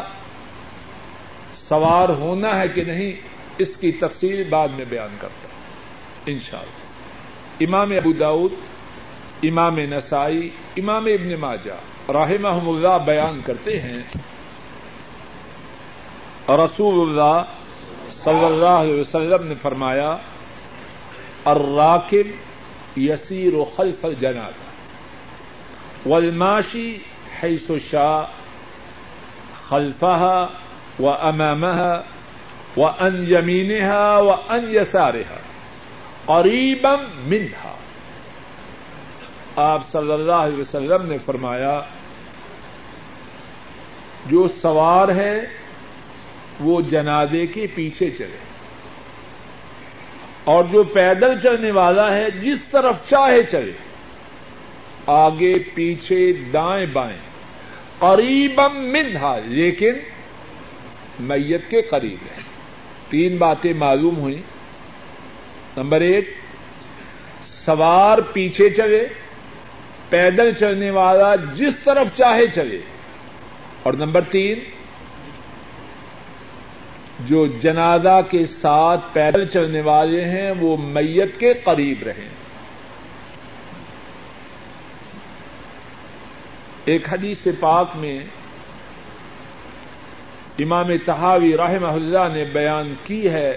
سوار ہونا ہے کہ نہیں، اس کی تفصیل بعد میں بیان کرتا ہوں انشاءاللہ۔ امام ابو داؤد، امام نسائی، امام ابن ماجہ رحمہم اللہ بیان کرتے ہیں رسول اللہ صلی اللہ علیہ وسلم نے فرمایا الراکب یسیر خلف الجنازہ والماشی حیث شاء خلفها وأمامها وعن يمينها وعن يسارها قريبا منها۔ آپ صلی اللہ علیہ وسلم نے فرمایا جو سوار ہے وہ جنازے کے پیچھے چلے، اور جو پیدل چلنے والا ہے جس طرف چاہے چلے، آگے پیچھے دائیں بائیں، قریبا منها، لیکن میت کے قریب ہے۔ تین باتیں معلوم ہوئیں۔ نمبر ایک، سوار پیچھے چلے، پیدل چلنے والا جس طرف چاہے چلے، اور نمبر تین، جو جنازہ کے ساتھ پیدل چلنے والے ہیں وہ میت کے قریب رہیں۔ ایک حدیث پاک میں امام طحاوی رحمہ اللہ نے بیان کی ہے،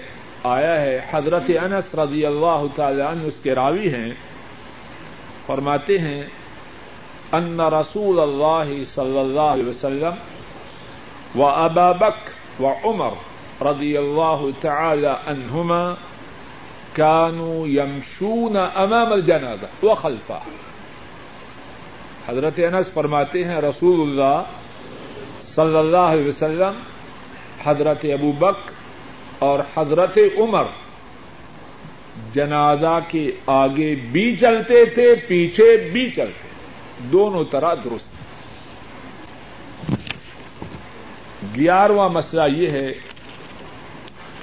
آیا ہے، حضرت انس رضی اللہ تعالی عنہ اس کے راوی ہیں، فرماتے ہیں ان رسول اللہ صلی اللہ علیہ وسلم و ابا بکر و عمر رضی اللہ تعالی عنہما کانوا یمشون امام الجنازہ و خلفہ۔ حضرت انس فرماتے ہیں رسول اللہ صلی اللہ علیہ وسلم، حضرت ابو بکر اور حضرت عمر جنازہ کے آگے بھی چلتے تھے پیچھے بھی چلتے تھے، دونوں طرح درست۔ گیارہواں مسئلہ یہ ہے،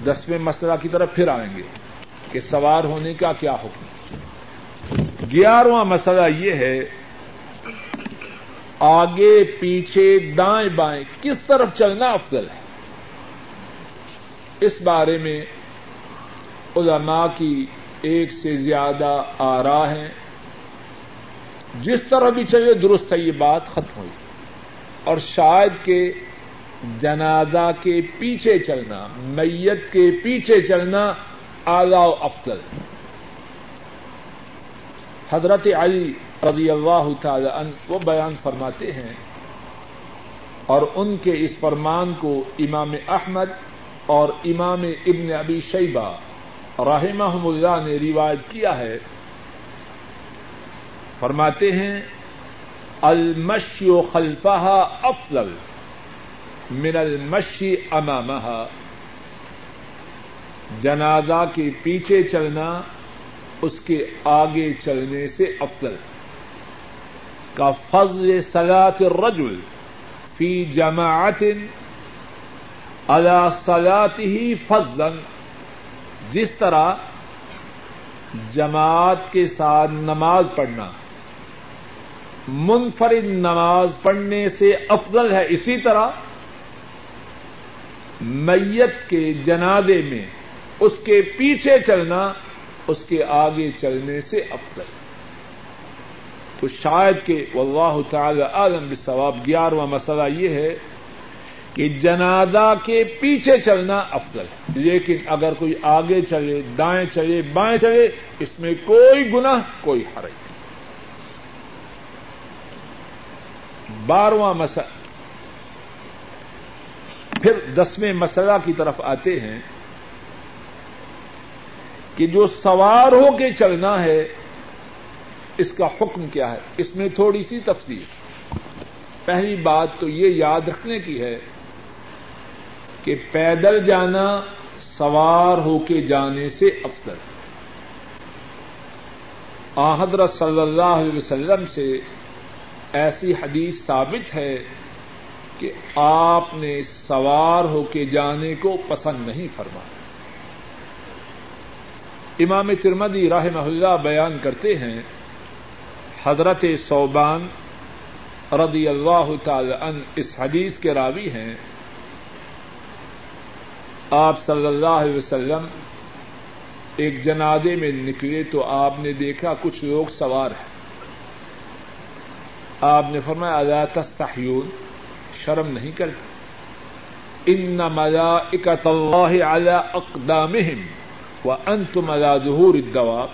دسویں مسئلہ کی طرف پھر آئیں گے کہ سوار ہونے کا کیا حکم۔ گیارہواں مسئلہ یہ ہے آگے پیچھے دائیں بائیں کس طرف چلنا افضل ہے، اس بارے میں علماء کی ایک سے زیادہ آراء ہیں، جس طرح بھی چلے درست ہے، یہ بات ختم ہوئی۔ اور شاید کہ جنازہ کے پیچھے چلنا، میت کے پیچھے چلنا اعلیٰ و افضل ہے۔ حضرت علی رضی اللہ تعالی عنہ وہ بیان فرماتے ہیں، اور ان کے اس فرمان کو امام احمد اور امام ابن ابی شیبہ رحمہم اللہ نے روایت کیا ہے، فرماتے ہیں المشی خلفها افضل من المشی امامها، جنازہ کے پیچھے چلنا اس کے آگے چلنے سے افضل ہے۔ کا فضل صلاة الرجل فی جماعت علی صلاته فضلا، جس طرح جماعت کے ساتھ نماز پڑھنا منفرد نماز پڑھنے سے افضل ہے، اسی طرح میت کے جنازے میں اس کے پیچھے چلنا اس کے آگے چلنے سے افضل۔ تو شاید کہ واللہ تعالی اعلم بالصواب 11واں مسئلہ یہ ہے کہ جنازہ کے پیچھے چلنا افضل ہے، لیکن اگر کوئی آگے چلے، دائیں چلے، بائیں چلے، اس میں کوئی گناہ کوئی حرج نہیں۔ 12واں مسئلہ۔ پھر 10ویں مسئلہ کی طرف آتے ہیں کہ جو سوار ہو کے چلنا ہے اس کا حکم کیا ہے، اس میں تھوڑی سی تفصیل۔ پہلی بات تو یہ یاد رکھنے کی ہے کہ پیدل جانا سوار ہو کے جانے سے افضل۔ حضرت صلی اللہ علیہ وسلم سے ایسی حدیث ثابت ہے کہ آپ نے سوار ہو کے جانے کو پسند نہیں فرمایا۔ امام ترمذی رحمہ اللہ بیان کرتے ہیں حضرت ثوبان رضی اللہ تعالی عنہ اس حدیث کے راوی ہیں، آپ صلی اللہ علیہ وسلم ایک جنازے میں نکلے تو آپ نے دیکھا کچھ لوگ سوار ہیں، آپ نے فرمایا الا تستحیون، شرم نہیں کرتے؟ ان ملائکۃ اللہ علی اقدامہم وانتم علی ظہور الدواب،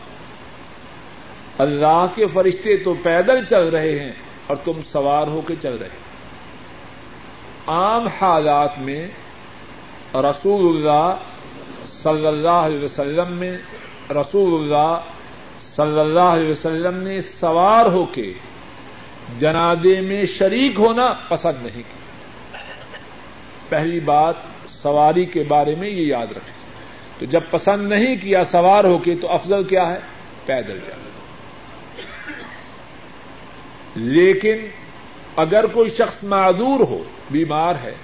اللہ کے فرشتے تو پیدل چل رہے ہیں اور تم سوار ہو کے چل رہے ہیں۔ عام حالات میں رسول اللہ صلی اللہ علیہ وسلم نے سوار ہو کے جنازے میں شریک ہونا پسند نہیں کیا۔ پہلی بات سواری کے بارے میں یہ یاد رکھیں، تو جب پسند نہیں کیا سوار ہو کے تو افضل کیا ہے؟ پیدل جانا۔ لیکن اگر کوئی شخص معذور ہو، بیمار ہے،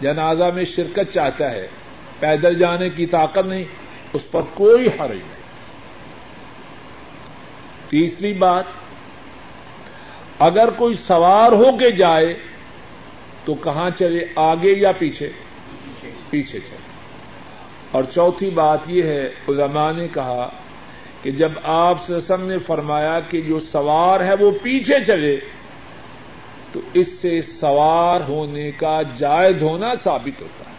جنازہ میں شرکت چاہتا ہے، پیدل جانے کی طاقت نہیں، اس پر کوئی حرج نہیں۔ تیسری بات، اگر کوئی سوار ہو کے جائے تو کہاں چلے، آگے یا پیچھے؟ پیچھے چلے۔ اور چوتھی بات یہ ہے، علماء نے کہا کہ جب آپ صلی اللہ علیہ وسلم نے فرمایا کہ جو سوار ہے وہ پیچھے چلے، تو اس سے سوار ہونے کا جائز ہونا ثابت ہوتا ہے۔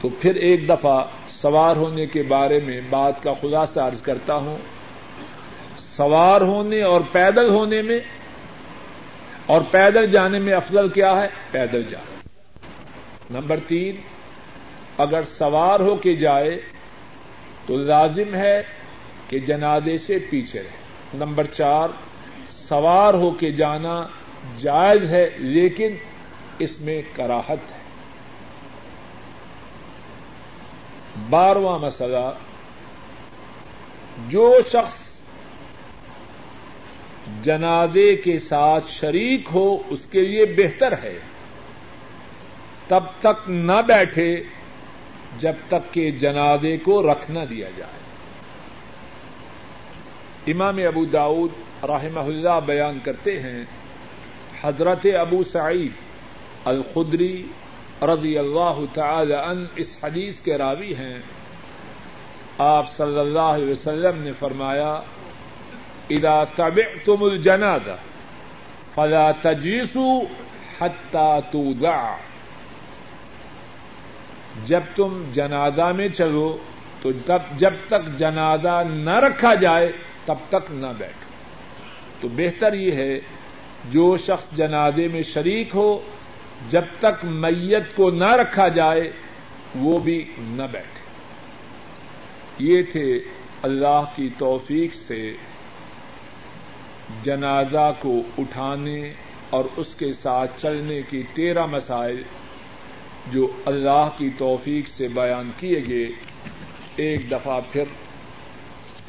تو پھر ایک دفعہ سوار ہونے کے بارے میں بات کا خلاصہ عرض کرتا ہوں۔ سوار ہونے اور پیدل ہونے میں اور پیدل جانے میں افضل کیا ہے؟ پیدل جانا۔ نمبر 3، اگر سوار ہو کے جائے تو لازم ہے کہ جنازے سے پیچھے رہے۔ نمبر 4، سوار ہو کے جانا جائز ہے لیکن اس میں کراہت ہے۔ 12واں مسئلہ، جو شخص جنازے کے ساتھ شریک ہو اس کے لیے بہتر ہے تب تک نہ بیٹھے جب تک کہ جنازے کو رکھ نہ دیا جائے۔ امام ابو داؤد رحمہ اللہ بیان کرتے ہیں حضرت ابو سعید الخدری رضی اللہ تعالی عنہ اس حدیث کے راوی ہیں، آپ صلی اللہ علیہ وسلم نے فرمایا اذا تبعتم الجنازہ فلا تجلسوا حتى تودع، جب تم جنازہ میں چلو تو جب تک جنازہ نہ رکھا جائے تب تک نہ بیٹھو۔ تو بہتر یہ ہے جو شخص جنازے میں شریک ہو جب تک میت کو نہ رکھا جائے وہ بھی نہ بیٹھے۔ یہ تھے اللہ کی توفیق سے جنازہ کو اٹھانے اور اس کے ساتھ چلنے کی 13 مسائل جو اللہ کی توفیق سے بیان کیے گئے۔ ایک دفعہ پھر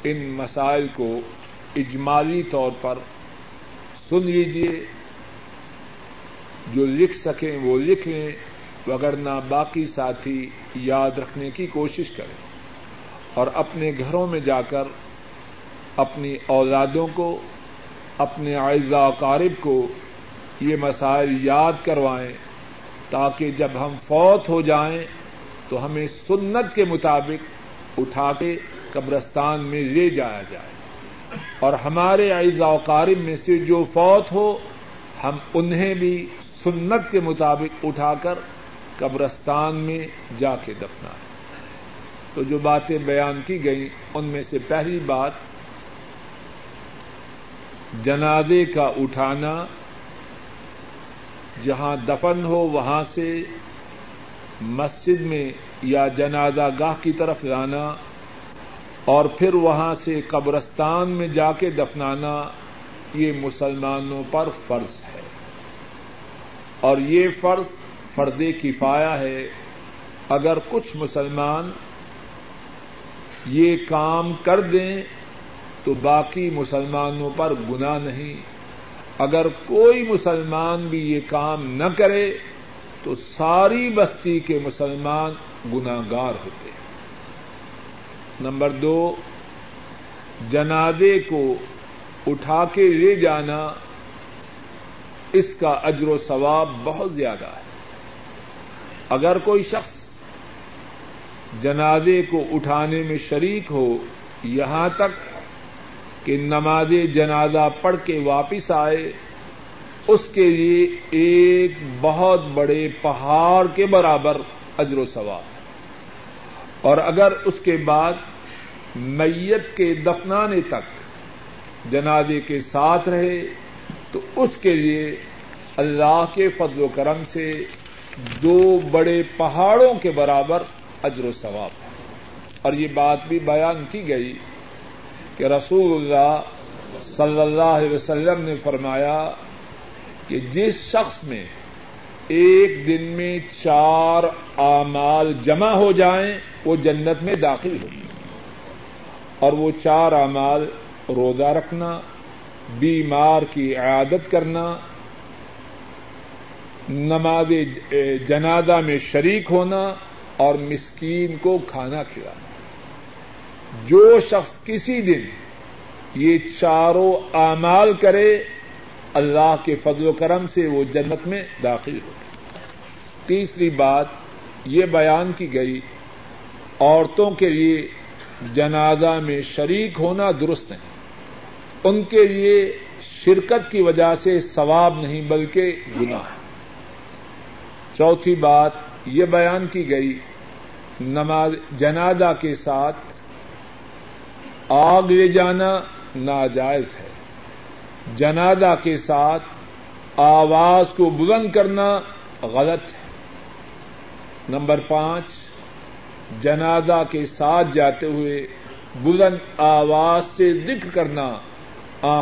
ان مسائل کو اجمالی طور پر سن لیجیے، جو لکھ سکیں وہ لکھ لیں، وگرنہ باقی ساتھی یاد رکھنے کی کوشش کریں اور اپنے گھروں میں جا کر اپنی اولادوں کو، اپنے اعزاء اقارب کو یہ مسائل یاد کروائیں تاکہ جب ہم فوت ہو جائیں تو ہمیں سنت کے مطابق اٹھا کے قبرستان میں لے جایا جائے۔ اور ہمارے اعزاء و اقارب میں سے جو فوت ہو ہم انہیں بھی سنت کے مطابق اٹھا کر قبرستان میں جا کے دفنائیں. تو جو باتیں بیان کی گئیں ان میں سے پہلی بات جنازے کا اٹھانا، جہاں دفن ہو وہاں سے مسجد میں یا جنازہ گاہ کی طرف لانا اور پھر وہاں سے قبرستان میں جا کے دفنانا، یہ مسلمانوں پر فرض ہے اور یہ فرض فرض کفایہ ہے. اگر کچھ مسلمان یہ کام کر دیں تو باقی مسلمانوں پر گناہ نہیں، اگر کوئی مسلمان بھی یہ کام نہ کرے تو ساری بستی کے مسلمان گناہگار ہوتے ہیں. نمبر 2، جنازے کو اٹھا کے لے جانا، اس کا اجر و ثواب بہت زیادہ ہے. اگر کوئی شخص جنازے کو اٹھانے میں شریک ہو یہاں تک کہ نماز جنازہ پڑھ کے واپس آئے، اس کے لیے ایک بہت بڑے پہاڑ کے برابر اجر و ثواب. اور اگر اس کے بعد میت کے دفنانے تک جنازے کے ساتھ رہے تو اس کے لیے اللہ کے فضل و کرم سے 2 بڑے پہاڑوں کے برابر اجر و ثواب ہے. اور یہ بات بھی بیان کی گئی کہ رسول اللہ صلی اللہ علیہ وسلم نے فرمایا کہ جس شخص میں ایک دن میں 4 اعمال جمع ہو جائیں وہ جنت میں داخل ہوگی. اور وہ 4 اعمال روزہ رکھنا، بیمار کی عیادت کرنا، نماز جنازہ میں شریک ہونا اور مسکین کو کھانا کھلانا. جو شخص کسی دن یہ 4 اعمال کرے اللہ کے فضل و کرم سے وہ جنت میں داخل ہو. تیسری بات یہ بیان کی گئی، عورتوں کے لیے جنازہ میں شریک ہونا درست نہیں، ان کے لیے شرکت کی وجہ سے ثواب نہیں بلکہ گناہ ہے. چوتھی بات یہ بیان کی گئی، نماز جنازہ کے ساتھ آگ لے جانا ناجائز ہے، جنازہ کے ساتھ آواز کو بلند کرنا غلط ہے. نمبر 5، جنازہ کے ساتھ جاتے ہوئے بلند آواز سے ذکر کرنا،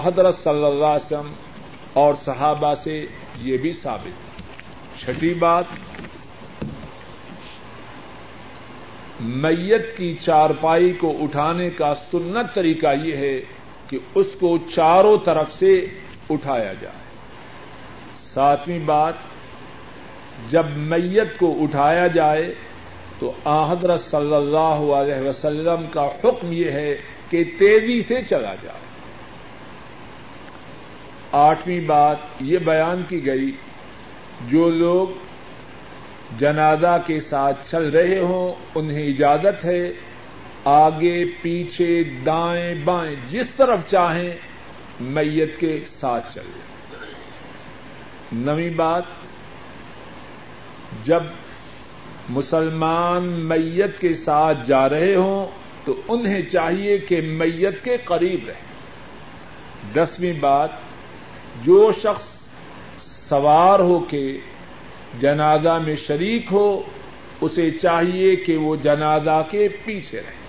حضرت صلی اللہ علیہ وسلم اور صحابہ سے یہ بھی ثابت. چھٹی بات، میت کی چارپائی کو اٹھانے کا سنت طریقہ یہ ہے کہ اس کو چاروں طرف سے اٹھایا جائے. 7ویں بات، جب میت کو اٹھایا جائے تو حضرت صلی اللہ علیہ وسلم کا حکم یہ ہے کہ تیزی سے چلا جائے. 8ویں بات یہ بیان کی گئی، جو لوگ جنازہ کے ساتھ چل رہے ہوں انہیں اجازت ہے آگے پیچھے دائیں بائیں جس طرف چاہیں میت کے ساتھ چلے. 9ویں بات، جب مسلمان میت کے ساتھ جا رہے ہوں تو انہیں چاہیے کہ میت کے قریب رہیں. 10ویں بات، جو شخص سوار ہو کے جنازہ میں شریک ہو اسے چاہیے کہ وہ جنازہ کے پیچھے رہے.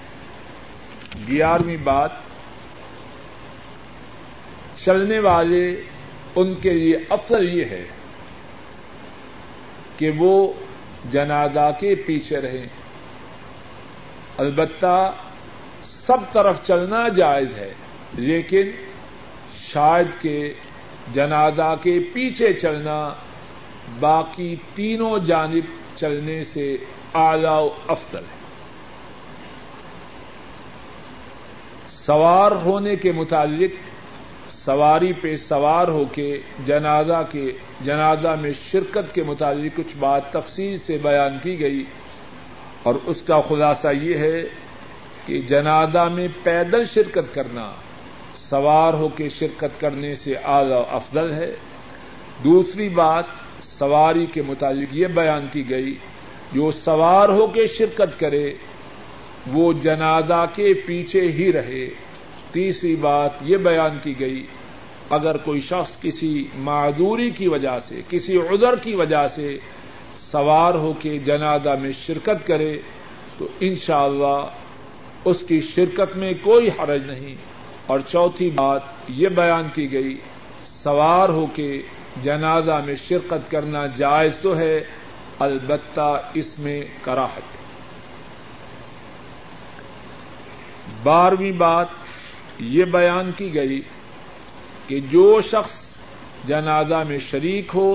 11ویں بات، چلنے والے ان کے لیے افضل یہ ہے کہ وہ جنازہ کے پیچھے رہیں. البتہ سب طرف چلنا جائز ہے لیکن شاید کہ جنازہ کے پیچھے چلنا باقی تینوں جانب چلنے سے اعلیٰ و افضل ہے. سوار ہونے کے متعلق، سواری پہ سوار ہو کے جنازہ میں شرکت کے متعلق کچھ بات تفصیل سے بیان کی گئی اور اس کا خلاصہ یہ ہے کہ جنازہ میں پیدل شرکت کرنا سوار ہو کے شرکت کرنے سے اعلی افضل ہے. دوسری بات سواری کے متعلق یہ بیان کی گئی جو سوار ہو کے شرکت کرے وہ جنازہ کے پیچھے ہی رہے. تیسری بات یہ بیان کی گئی اگر کوئی شخص کسی معذوری کی وجہ سے کسی عذر کی وجہ سے سوار ہو کے جنازہ میں شرکت کرے تو انشاءاللہ اس کی شرکت میں کوئی حرج نہیں. اور چوتھی بات یہ بیان کی گئی سوار ہو کے جنازہ میں شرکت کرنا جائز تو ہے البتہ اس میں کراہت. 12ویں بات یہ بیان کی گئی کہ جو شخص جنازہ میں شریک ہو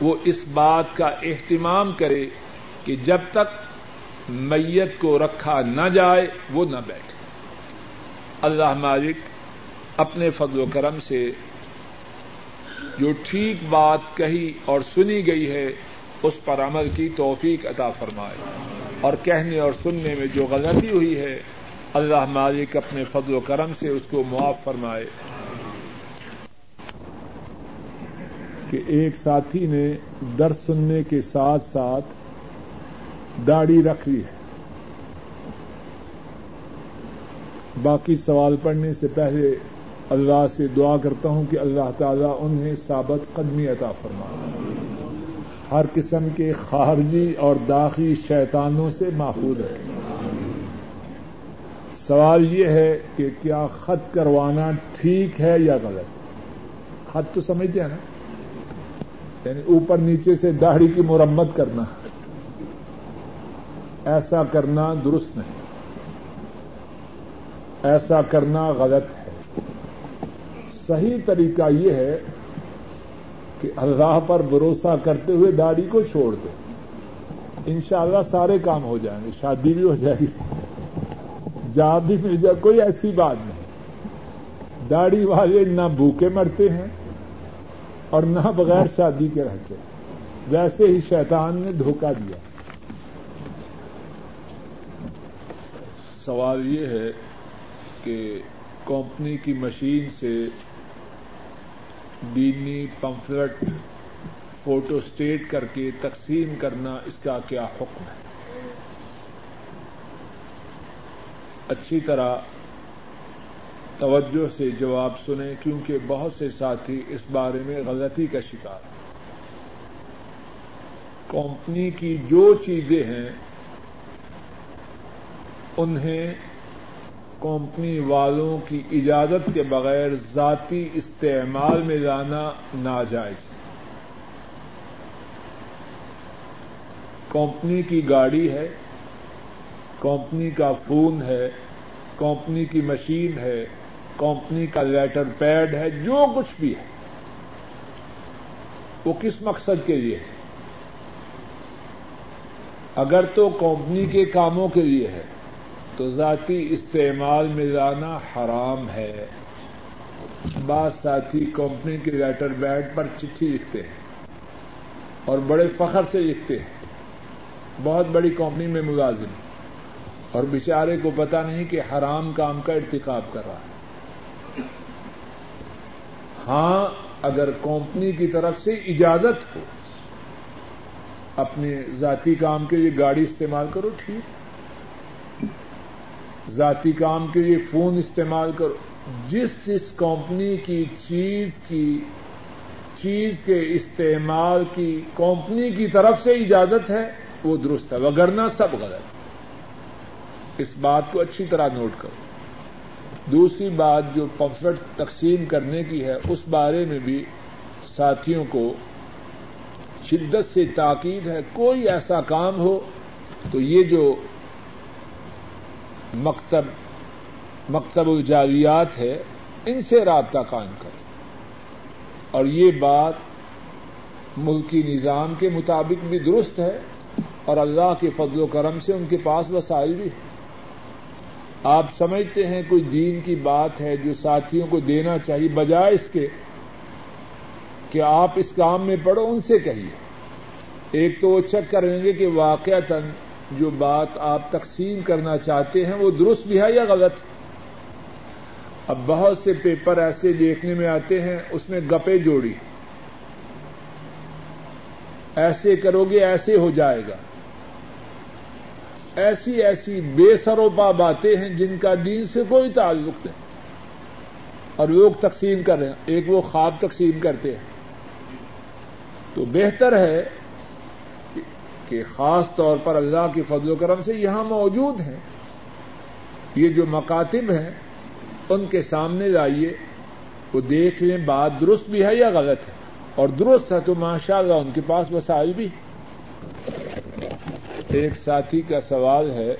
وہ اس بات کا اہتمام کرے کہ جب تک میت کو رکھا نہ جائے وہ نہ بیٹھے. اللہ مالک اپنے فضل و کرم سے جو ٹھیک بات کہی اور سنی گئی ہے اس پر عمل کی توفیق عطا فرمائے, اور کہنے اور سننے میں جو غلطی ہوئی ہے اللہ مالک اپنے فضل و کرم سے اس کو معاف فرمائے. کہ ایک ساتھی نے درس سننے کے ساتھ ساتھ داڑھی رکھ لی ہے, باقی سوال پڑھنے سے پہلے اللہ سے دعا کرتا ہوں کہ اللہ تعالیٰ انہیں ثابت قدمی عطا فرمائے, ہر قسم کے خارجی اور داخلی شیطانوں سے محفوظ رہے. سوال یہ ہے کہ کیا خط کروانا ٹھیک ہے یا غلط؟ خط تو سمجھتے ہیں نا, یعنی اوپر نیچے سے داڑھی کی مرمت کرنا, ایسا کرنا درست نہیں, ایسا کرنا غلط ہے. صحیح طریقہ یہ ہے کہ اللہ پر بھروسہ کرتے ہوئے داڑھی کو چھوڑ دو, انشاءاللہ سارے کام ہو جائیں گے, شادی بھی ہو جائے گی, جاب بھی مل جائے, کوئی ایسی بات نہیں. داڑھی والے نہ بھوکے مرتے ہیں اور نہ بغیر شادی کے رہتے, ویسے ہی شیطان نے دھوکہ دیا. سوال یہ ہے کہ کمپنی کی مشین سے دینی پمفلٹ فوٹو اسٹیٹ کر کے تقسیم کرنا اس کا کیا حکم ہے؟ اچھی طرح توجہ سے جواب سنیں کیونکہ بہت سے ساتھی اس بارے میں غلطی کا شکار ہیں. کمپنی کی جو چیزیں ہیں انہیں کمپنی والوں کی اجازت کے بغیر ذاتی استعمال میں لانا ناجائز ہے. کمپنی کی گاڑی ہے, کمپنی کا فون ہے, کمپنی کی مشین ہے, کمپنی کا لیٹر پیڈ ہے, جو کچھ بھی ہے وہ کس مقصد کے لیے ہے؟ اگر تو کمپنی کے کاموں کے لیے ہے تو ذاتی استعمال میں لانا حرام ہے. بعض ساتھی کمپنی کے لیٹر پیڈ پر چٹھی لکھتے ہیں اور بڑے فخر سے لکھتے ہیں, بہت بڑی کمپنی میں ملازم, اور بیچارے کو پتا نہیں کہ حرام کام کا ارتکاب کر رہا ہے. ہاں اگر کمپنی کی طرف سے اجازت ہو اپنے ذاتی کام کے لیے گاڑی استعمال کرو ٹھیک, ذاتی کام کے لیے فون استعمال کرو, جس کمپنی کی چیز کے استعمال کی کمپنی کی طرف سے اجازت ہے وہ درست ہے, وگرنہ سب غلط ہے. اس بات کو اچھی طرح نوٹ کرو. دوسری بات جو پمفلٹ تقسیم کرنے کی ہے اس بارے میں بھی ساتھیوں کو شدت سے تاکید ہے, کوئی ایسا کام ہو تو یہ جو مکتب الجاریات ہے ان سے رابطہ قائم کرو, اور یہ بات ملکی نظام کے مطابق بھی درست ہے اور اللہ کے فضل و کرم سے ان کے پاس وسائل بھی ہیں. آپ سمجھتے ہیں کوئی دین کی بات ہے جو ساتھیوں کو دینا چاہیے, بجائے اس کے کہ آپ اس کام میں پڑھو ان سے کہیے. ایک تو وہ چیک کریں گے کہ واقعتاً جو بات آپ تقسیم کرنا چاہتے ہیں وہ درست بھی ہے یا غلط ہے, اب بہت سے پیپر ایسے دیکھنے میں آتے ہیں اس میں گپے جوڑی، ایسے کرو گے ایسے ہو جائے گا، ایسی ایسی بے سروپا باتیں ہیں جن کا دین سے کوئی تعلق نہیں، اور لوگ تقسیم کر رہے ہیں، ایک وہ خواب تقسیم کرتے ہیں۔ تو بہتر ہے کہ خاص طور پر اللہ کے فضل و کرم سے یہاں موجود ہیں، یہ جو مکاتب ہیں ان کے سامنے لائیے، وہ دیکھ لیں بات درست بھی ہے یا غلط ہے، اور درست ہے تو ماشاءاللہ ان کے پاس وسائل بھی۔ ایک ساتھی کا سوال ہے،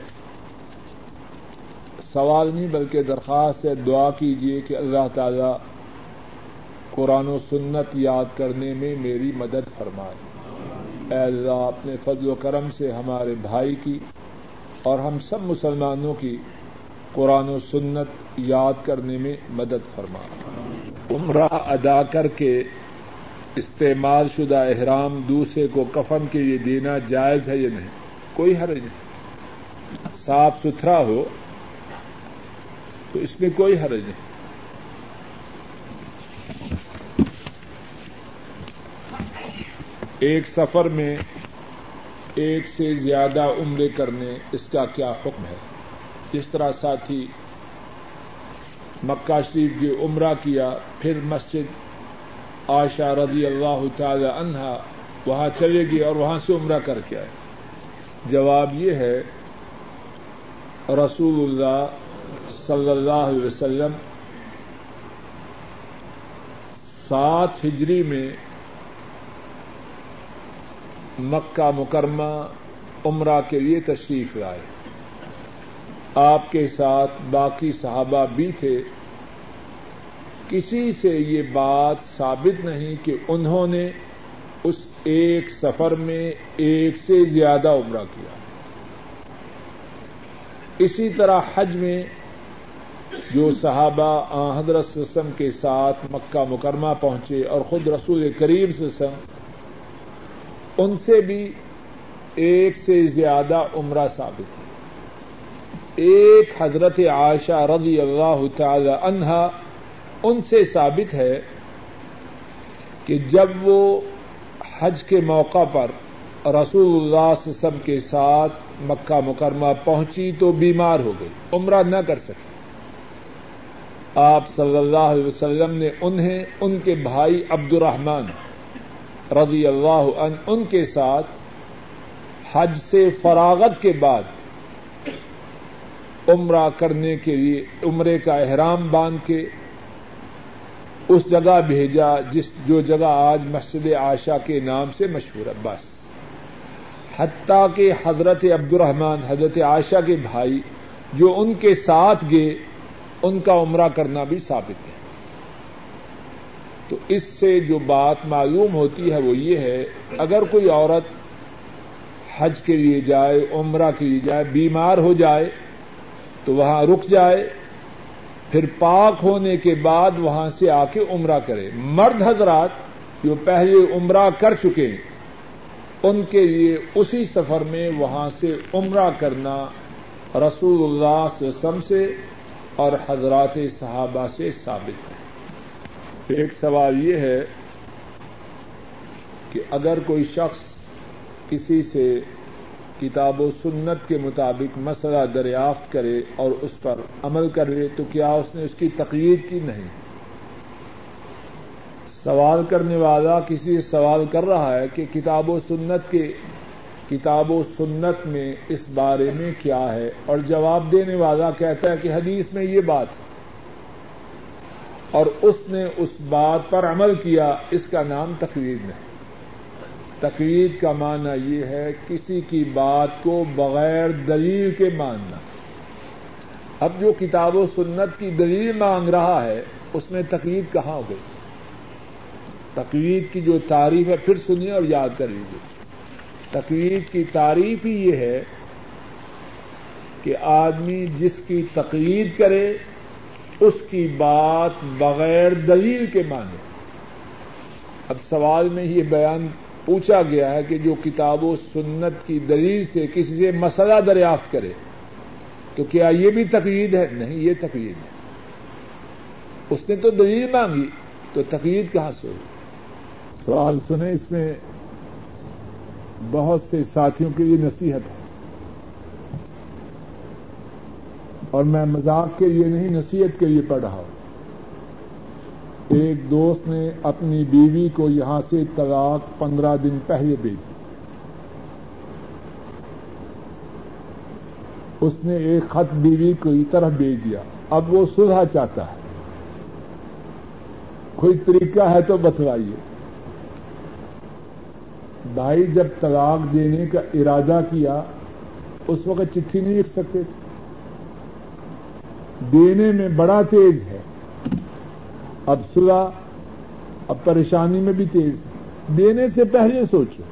سوال نہیں بلکہ درخواست ہے، دعا کیجیے کہ اللہ تعالی قرآن و سنت یاد کرنے میں میری مدد فرمائے۔ اے اللہ اپنے فضل و کرم سے ہمارے بھائی کی اور ہم سب مسلمانوں کی قرآن و سنت یاد کرنے میں مدد فرمائے۔ عمرہ ادا کر کے استعمال شدہ احرام دوسرے کو کفن کے لیے دینا جائز ہے یا نہیں؟ کوئی حرج نہیں، صاف ستھرا ہو تو اس میں کوئی حرج نہیں۔ ایک سفر میں ایک سے زیادہ عمرے کرنے، اس کا کیا حکم ہے؟ جس طرح ساتھی مکہ شریف کے عمرہ کیا، پھر مسجد عائشہ رضی اللہ تعالی عنہا وہاں چلے گئے اور وہاں سے عمرہ کر کے آئے۔ جواب یہ ہے، رسول اللہ صلی اللہ علیہ وسلم 7 ہجری میں مکہ مکرمہ عمرہ کے لیے تشریف لائے، آپ کے ساتھ باقی صحابہ بھی تھے۔ کسی سے یہ بات ثابت نہیں کہ انہوں نے اس ایک سفر میں ایک سے زیادہ عمرہ کیا۔ اسی طرح حج میں جو صحابہ آن حضرت صلی اللہ علیہ وسلم کے ساتھ مکہ مکرمہ پہنچے اور خود رسول کریم صلی اللہ علیہ وسلم، ان سے بھی ایک سے زیادہ عمرہ ثابت ہے۔ ایک حضرت عائشہ رضی اللہ تعالی عنہا، ان سے ثابت ہے کہ جب وہ حج کے موقع پر رسول اللہ صلی اللہ علیہ وسلم کے ساتھ مکہ مکرمہ پہنچی تو بیمار ہو گئی، عمرہ نہ کر سکی۔ آپ صلی اللہ علیہ وسلم نے انہیں، ان کے بھائی عبد الرحمن رضی اللہ عنہ، ان کے ساتھ حج سے فراغت کے بعد عمرہ کرنے کے لیے عمرے کا احرام باندھ کے اس جگہ بھیجا، جو جگہ آج مسجد عائشہ کے نام سے مشہور ہے۔ بس حتیٰ کہ حضرت عبد الرحمن، حضرت عائشہ کے بھائی جو ان کے ساتھ گئے، ان کا عمرہ کرنا بھی ثابت ہے۔ تو اس سے جو بات معلوم ہوتی ہے وہ یہ ہے، اگر کوئی عورت حج کے لیے جائے، عمرہ کے لیے جائے، بیمار ہو جائے تو وہاں رک جائے، پھر پاک ہونے کے بعد وہاں سے آ کے عمرہ کرے۔ مرد حضرات جو پہلے عمرہ کر چکے ہیں، ان کے لیے اسی سفر میں وہاں سے عمرہ کرنا رسول اللہ صلی اللہ علیہ وسلم سے اور حضرات صحابہ سے ثابت ہے۔ ایک سوال یہ ہے کہ اگر کوئی شخص کسی سے کتاب و سنت کے مطابق مسئلہ دریافت کرے اور اس پر عمل کرے تو کیا اس نے اس کی تقلید کی؟ نہیں۔ سوال کرنے والا کسی سے سوال کر رہا ہے کہ کتاب و سنت میں اس بارے میں کیا ہے، اور جواب دینے والا کہتا ہے کہ حدیث میں یہ بات ہے، اور اس نے اس بات پر عمل کیا، اس کا نام تقلید نہیں۔ تقلید کا معنی یہ ہے کسی کی بات کو بغیر دلیل کے ماننا۔ اب جو کتاب و سنت کی دلیل مانگ رہا ہے اس میں تقلید کہاں ہو گئی؟ تقلید کی جو تعریف ہے، پھر سنیے اور یاد کر لیجیے، تقلید کی تعریف ہی یہ ہے کہ آدمی جس کی تقلید کرے اس کی بات بغیر دلیل کے مانے۔ اب سوال میں یہ بیان پوچھا گیا ہے کہ جو کتاب و سنت کی دلیل سے کسی سے مسئلہ دریافت کرے تو کیا یہ بھی تقلید ہے؟ نہیں، یہ تقلید ہے۔ اس نے تو دلیل مانگی تو تقلید کہاں سے ہوگی؟ سوال سنیں، اس میں بہت سے ساتھیوں کے لیے نصیحت ہے، اور میں مذاق کے لیے نہیں نصیحت کے لیے پڑھ رہا ہوں۔ ایک دوست نے اپنی بیوی کو یہاں سے طلاق 15 دن پہلے بھیجی، اس نے ایک خط بیوی کو کی طرف بھیج دیا، اب وہ صلح چاہتا ہے، کوئی طریقہ ہے تو بتلائیے۔ بھائی جب طلاق دینے کا ارادہ کیا اس وقت چٹھی نہیں لکھ سکتے، دینے میں بڑا تیز ہے، اب صلح اب پریشانی میں بھی تیز، دینے سے پہلے سوچو۔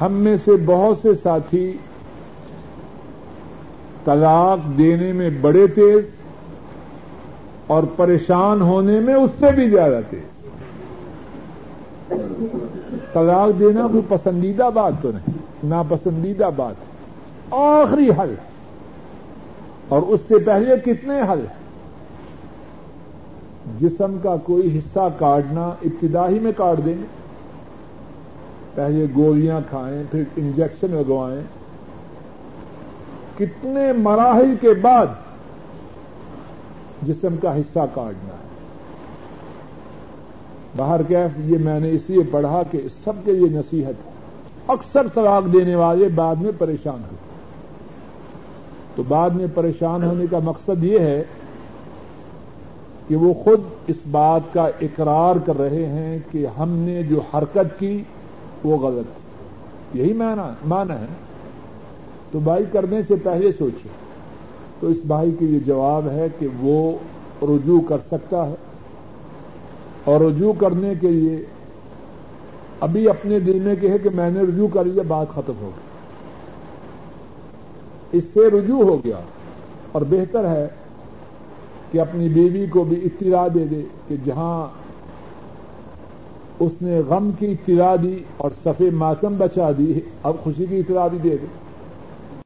ہم میں سے بہت سے ساتھی طلاق دینے میں بڑے تیز اور پریشان ہونے میں اس سے بھی زیادہ تیز۔ طلاق دینا کوئی پسندیدہ بات تو نہیں، ناپسندیدہ بات ہے، آخری حل ہے، اور اس سے پہلے کتنے حل ہیں۔ جسم کا کوئی حصہ کاٹنا ابتدا ہی میں کاٹ دیں، پہلے گولیاں کھائیں، پھر انجیکشن لگوائیں، کتنے مراحل کے بعد جسم کا حصہ کاٹنا ہے۔ باہر کیف یہ میں نے اس لیے پڑھا کہ سب کے لیے نصیحت ہے، اکثر طلاق دینے والے بعد میں پریشان ہوتے ہیں، تو بعد میں پریشان ہونے کا مقصد یہ ہے کہ وہ خود اس بات کا اقرار کر رہے ہیں کہ ہم نے جو حرکت کی وہ غلط تھی، یہی معنی ہے۔ تو بھائی کرنے سے پہلے سوچے، تو اس بھائی کے یہ جواب ہے کہ وہ رجوع کر سکتا ہے، اور رجوع کرنے کے لیے ابھی اپنے دل میں کہے کہ میں نے رجوع کر لیا، بات ختم ہو گئی، اس سے رجوع ہو گیا۔ اور بہتر ہے کہ اپنی بیوی کو بھی اطلاع دے دے کہ جہاں اس نے غم کی اطلاع دی اور صفحے ماتم بچا دی، اب خوشی کی اطلاع بھی دے دے۔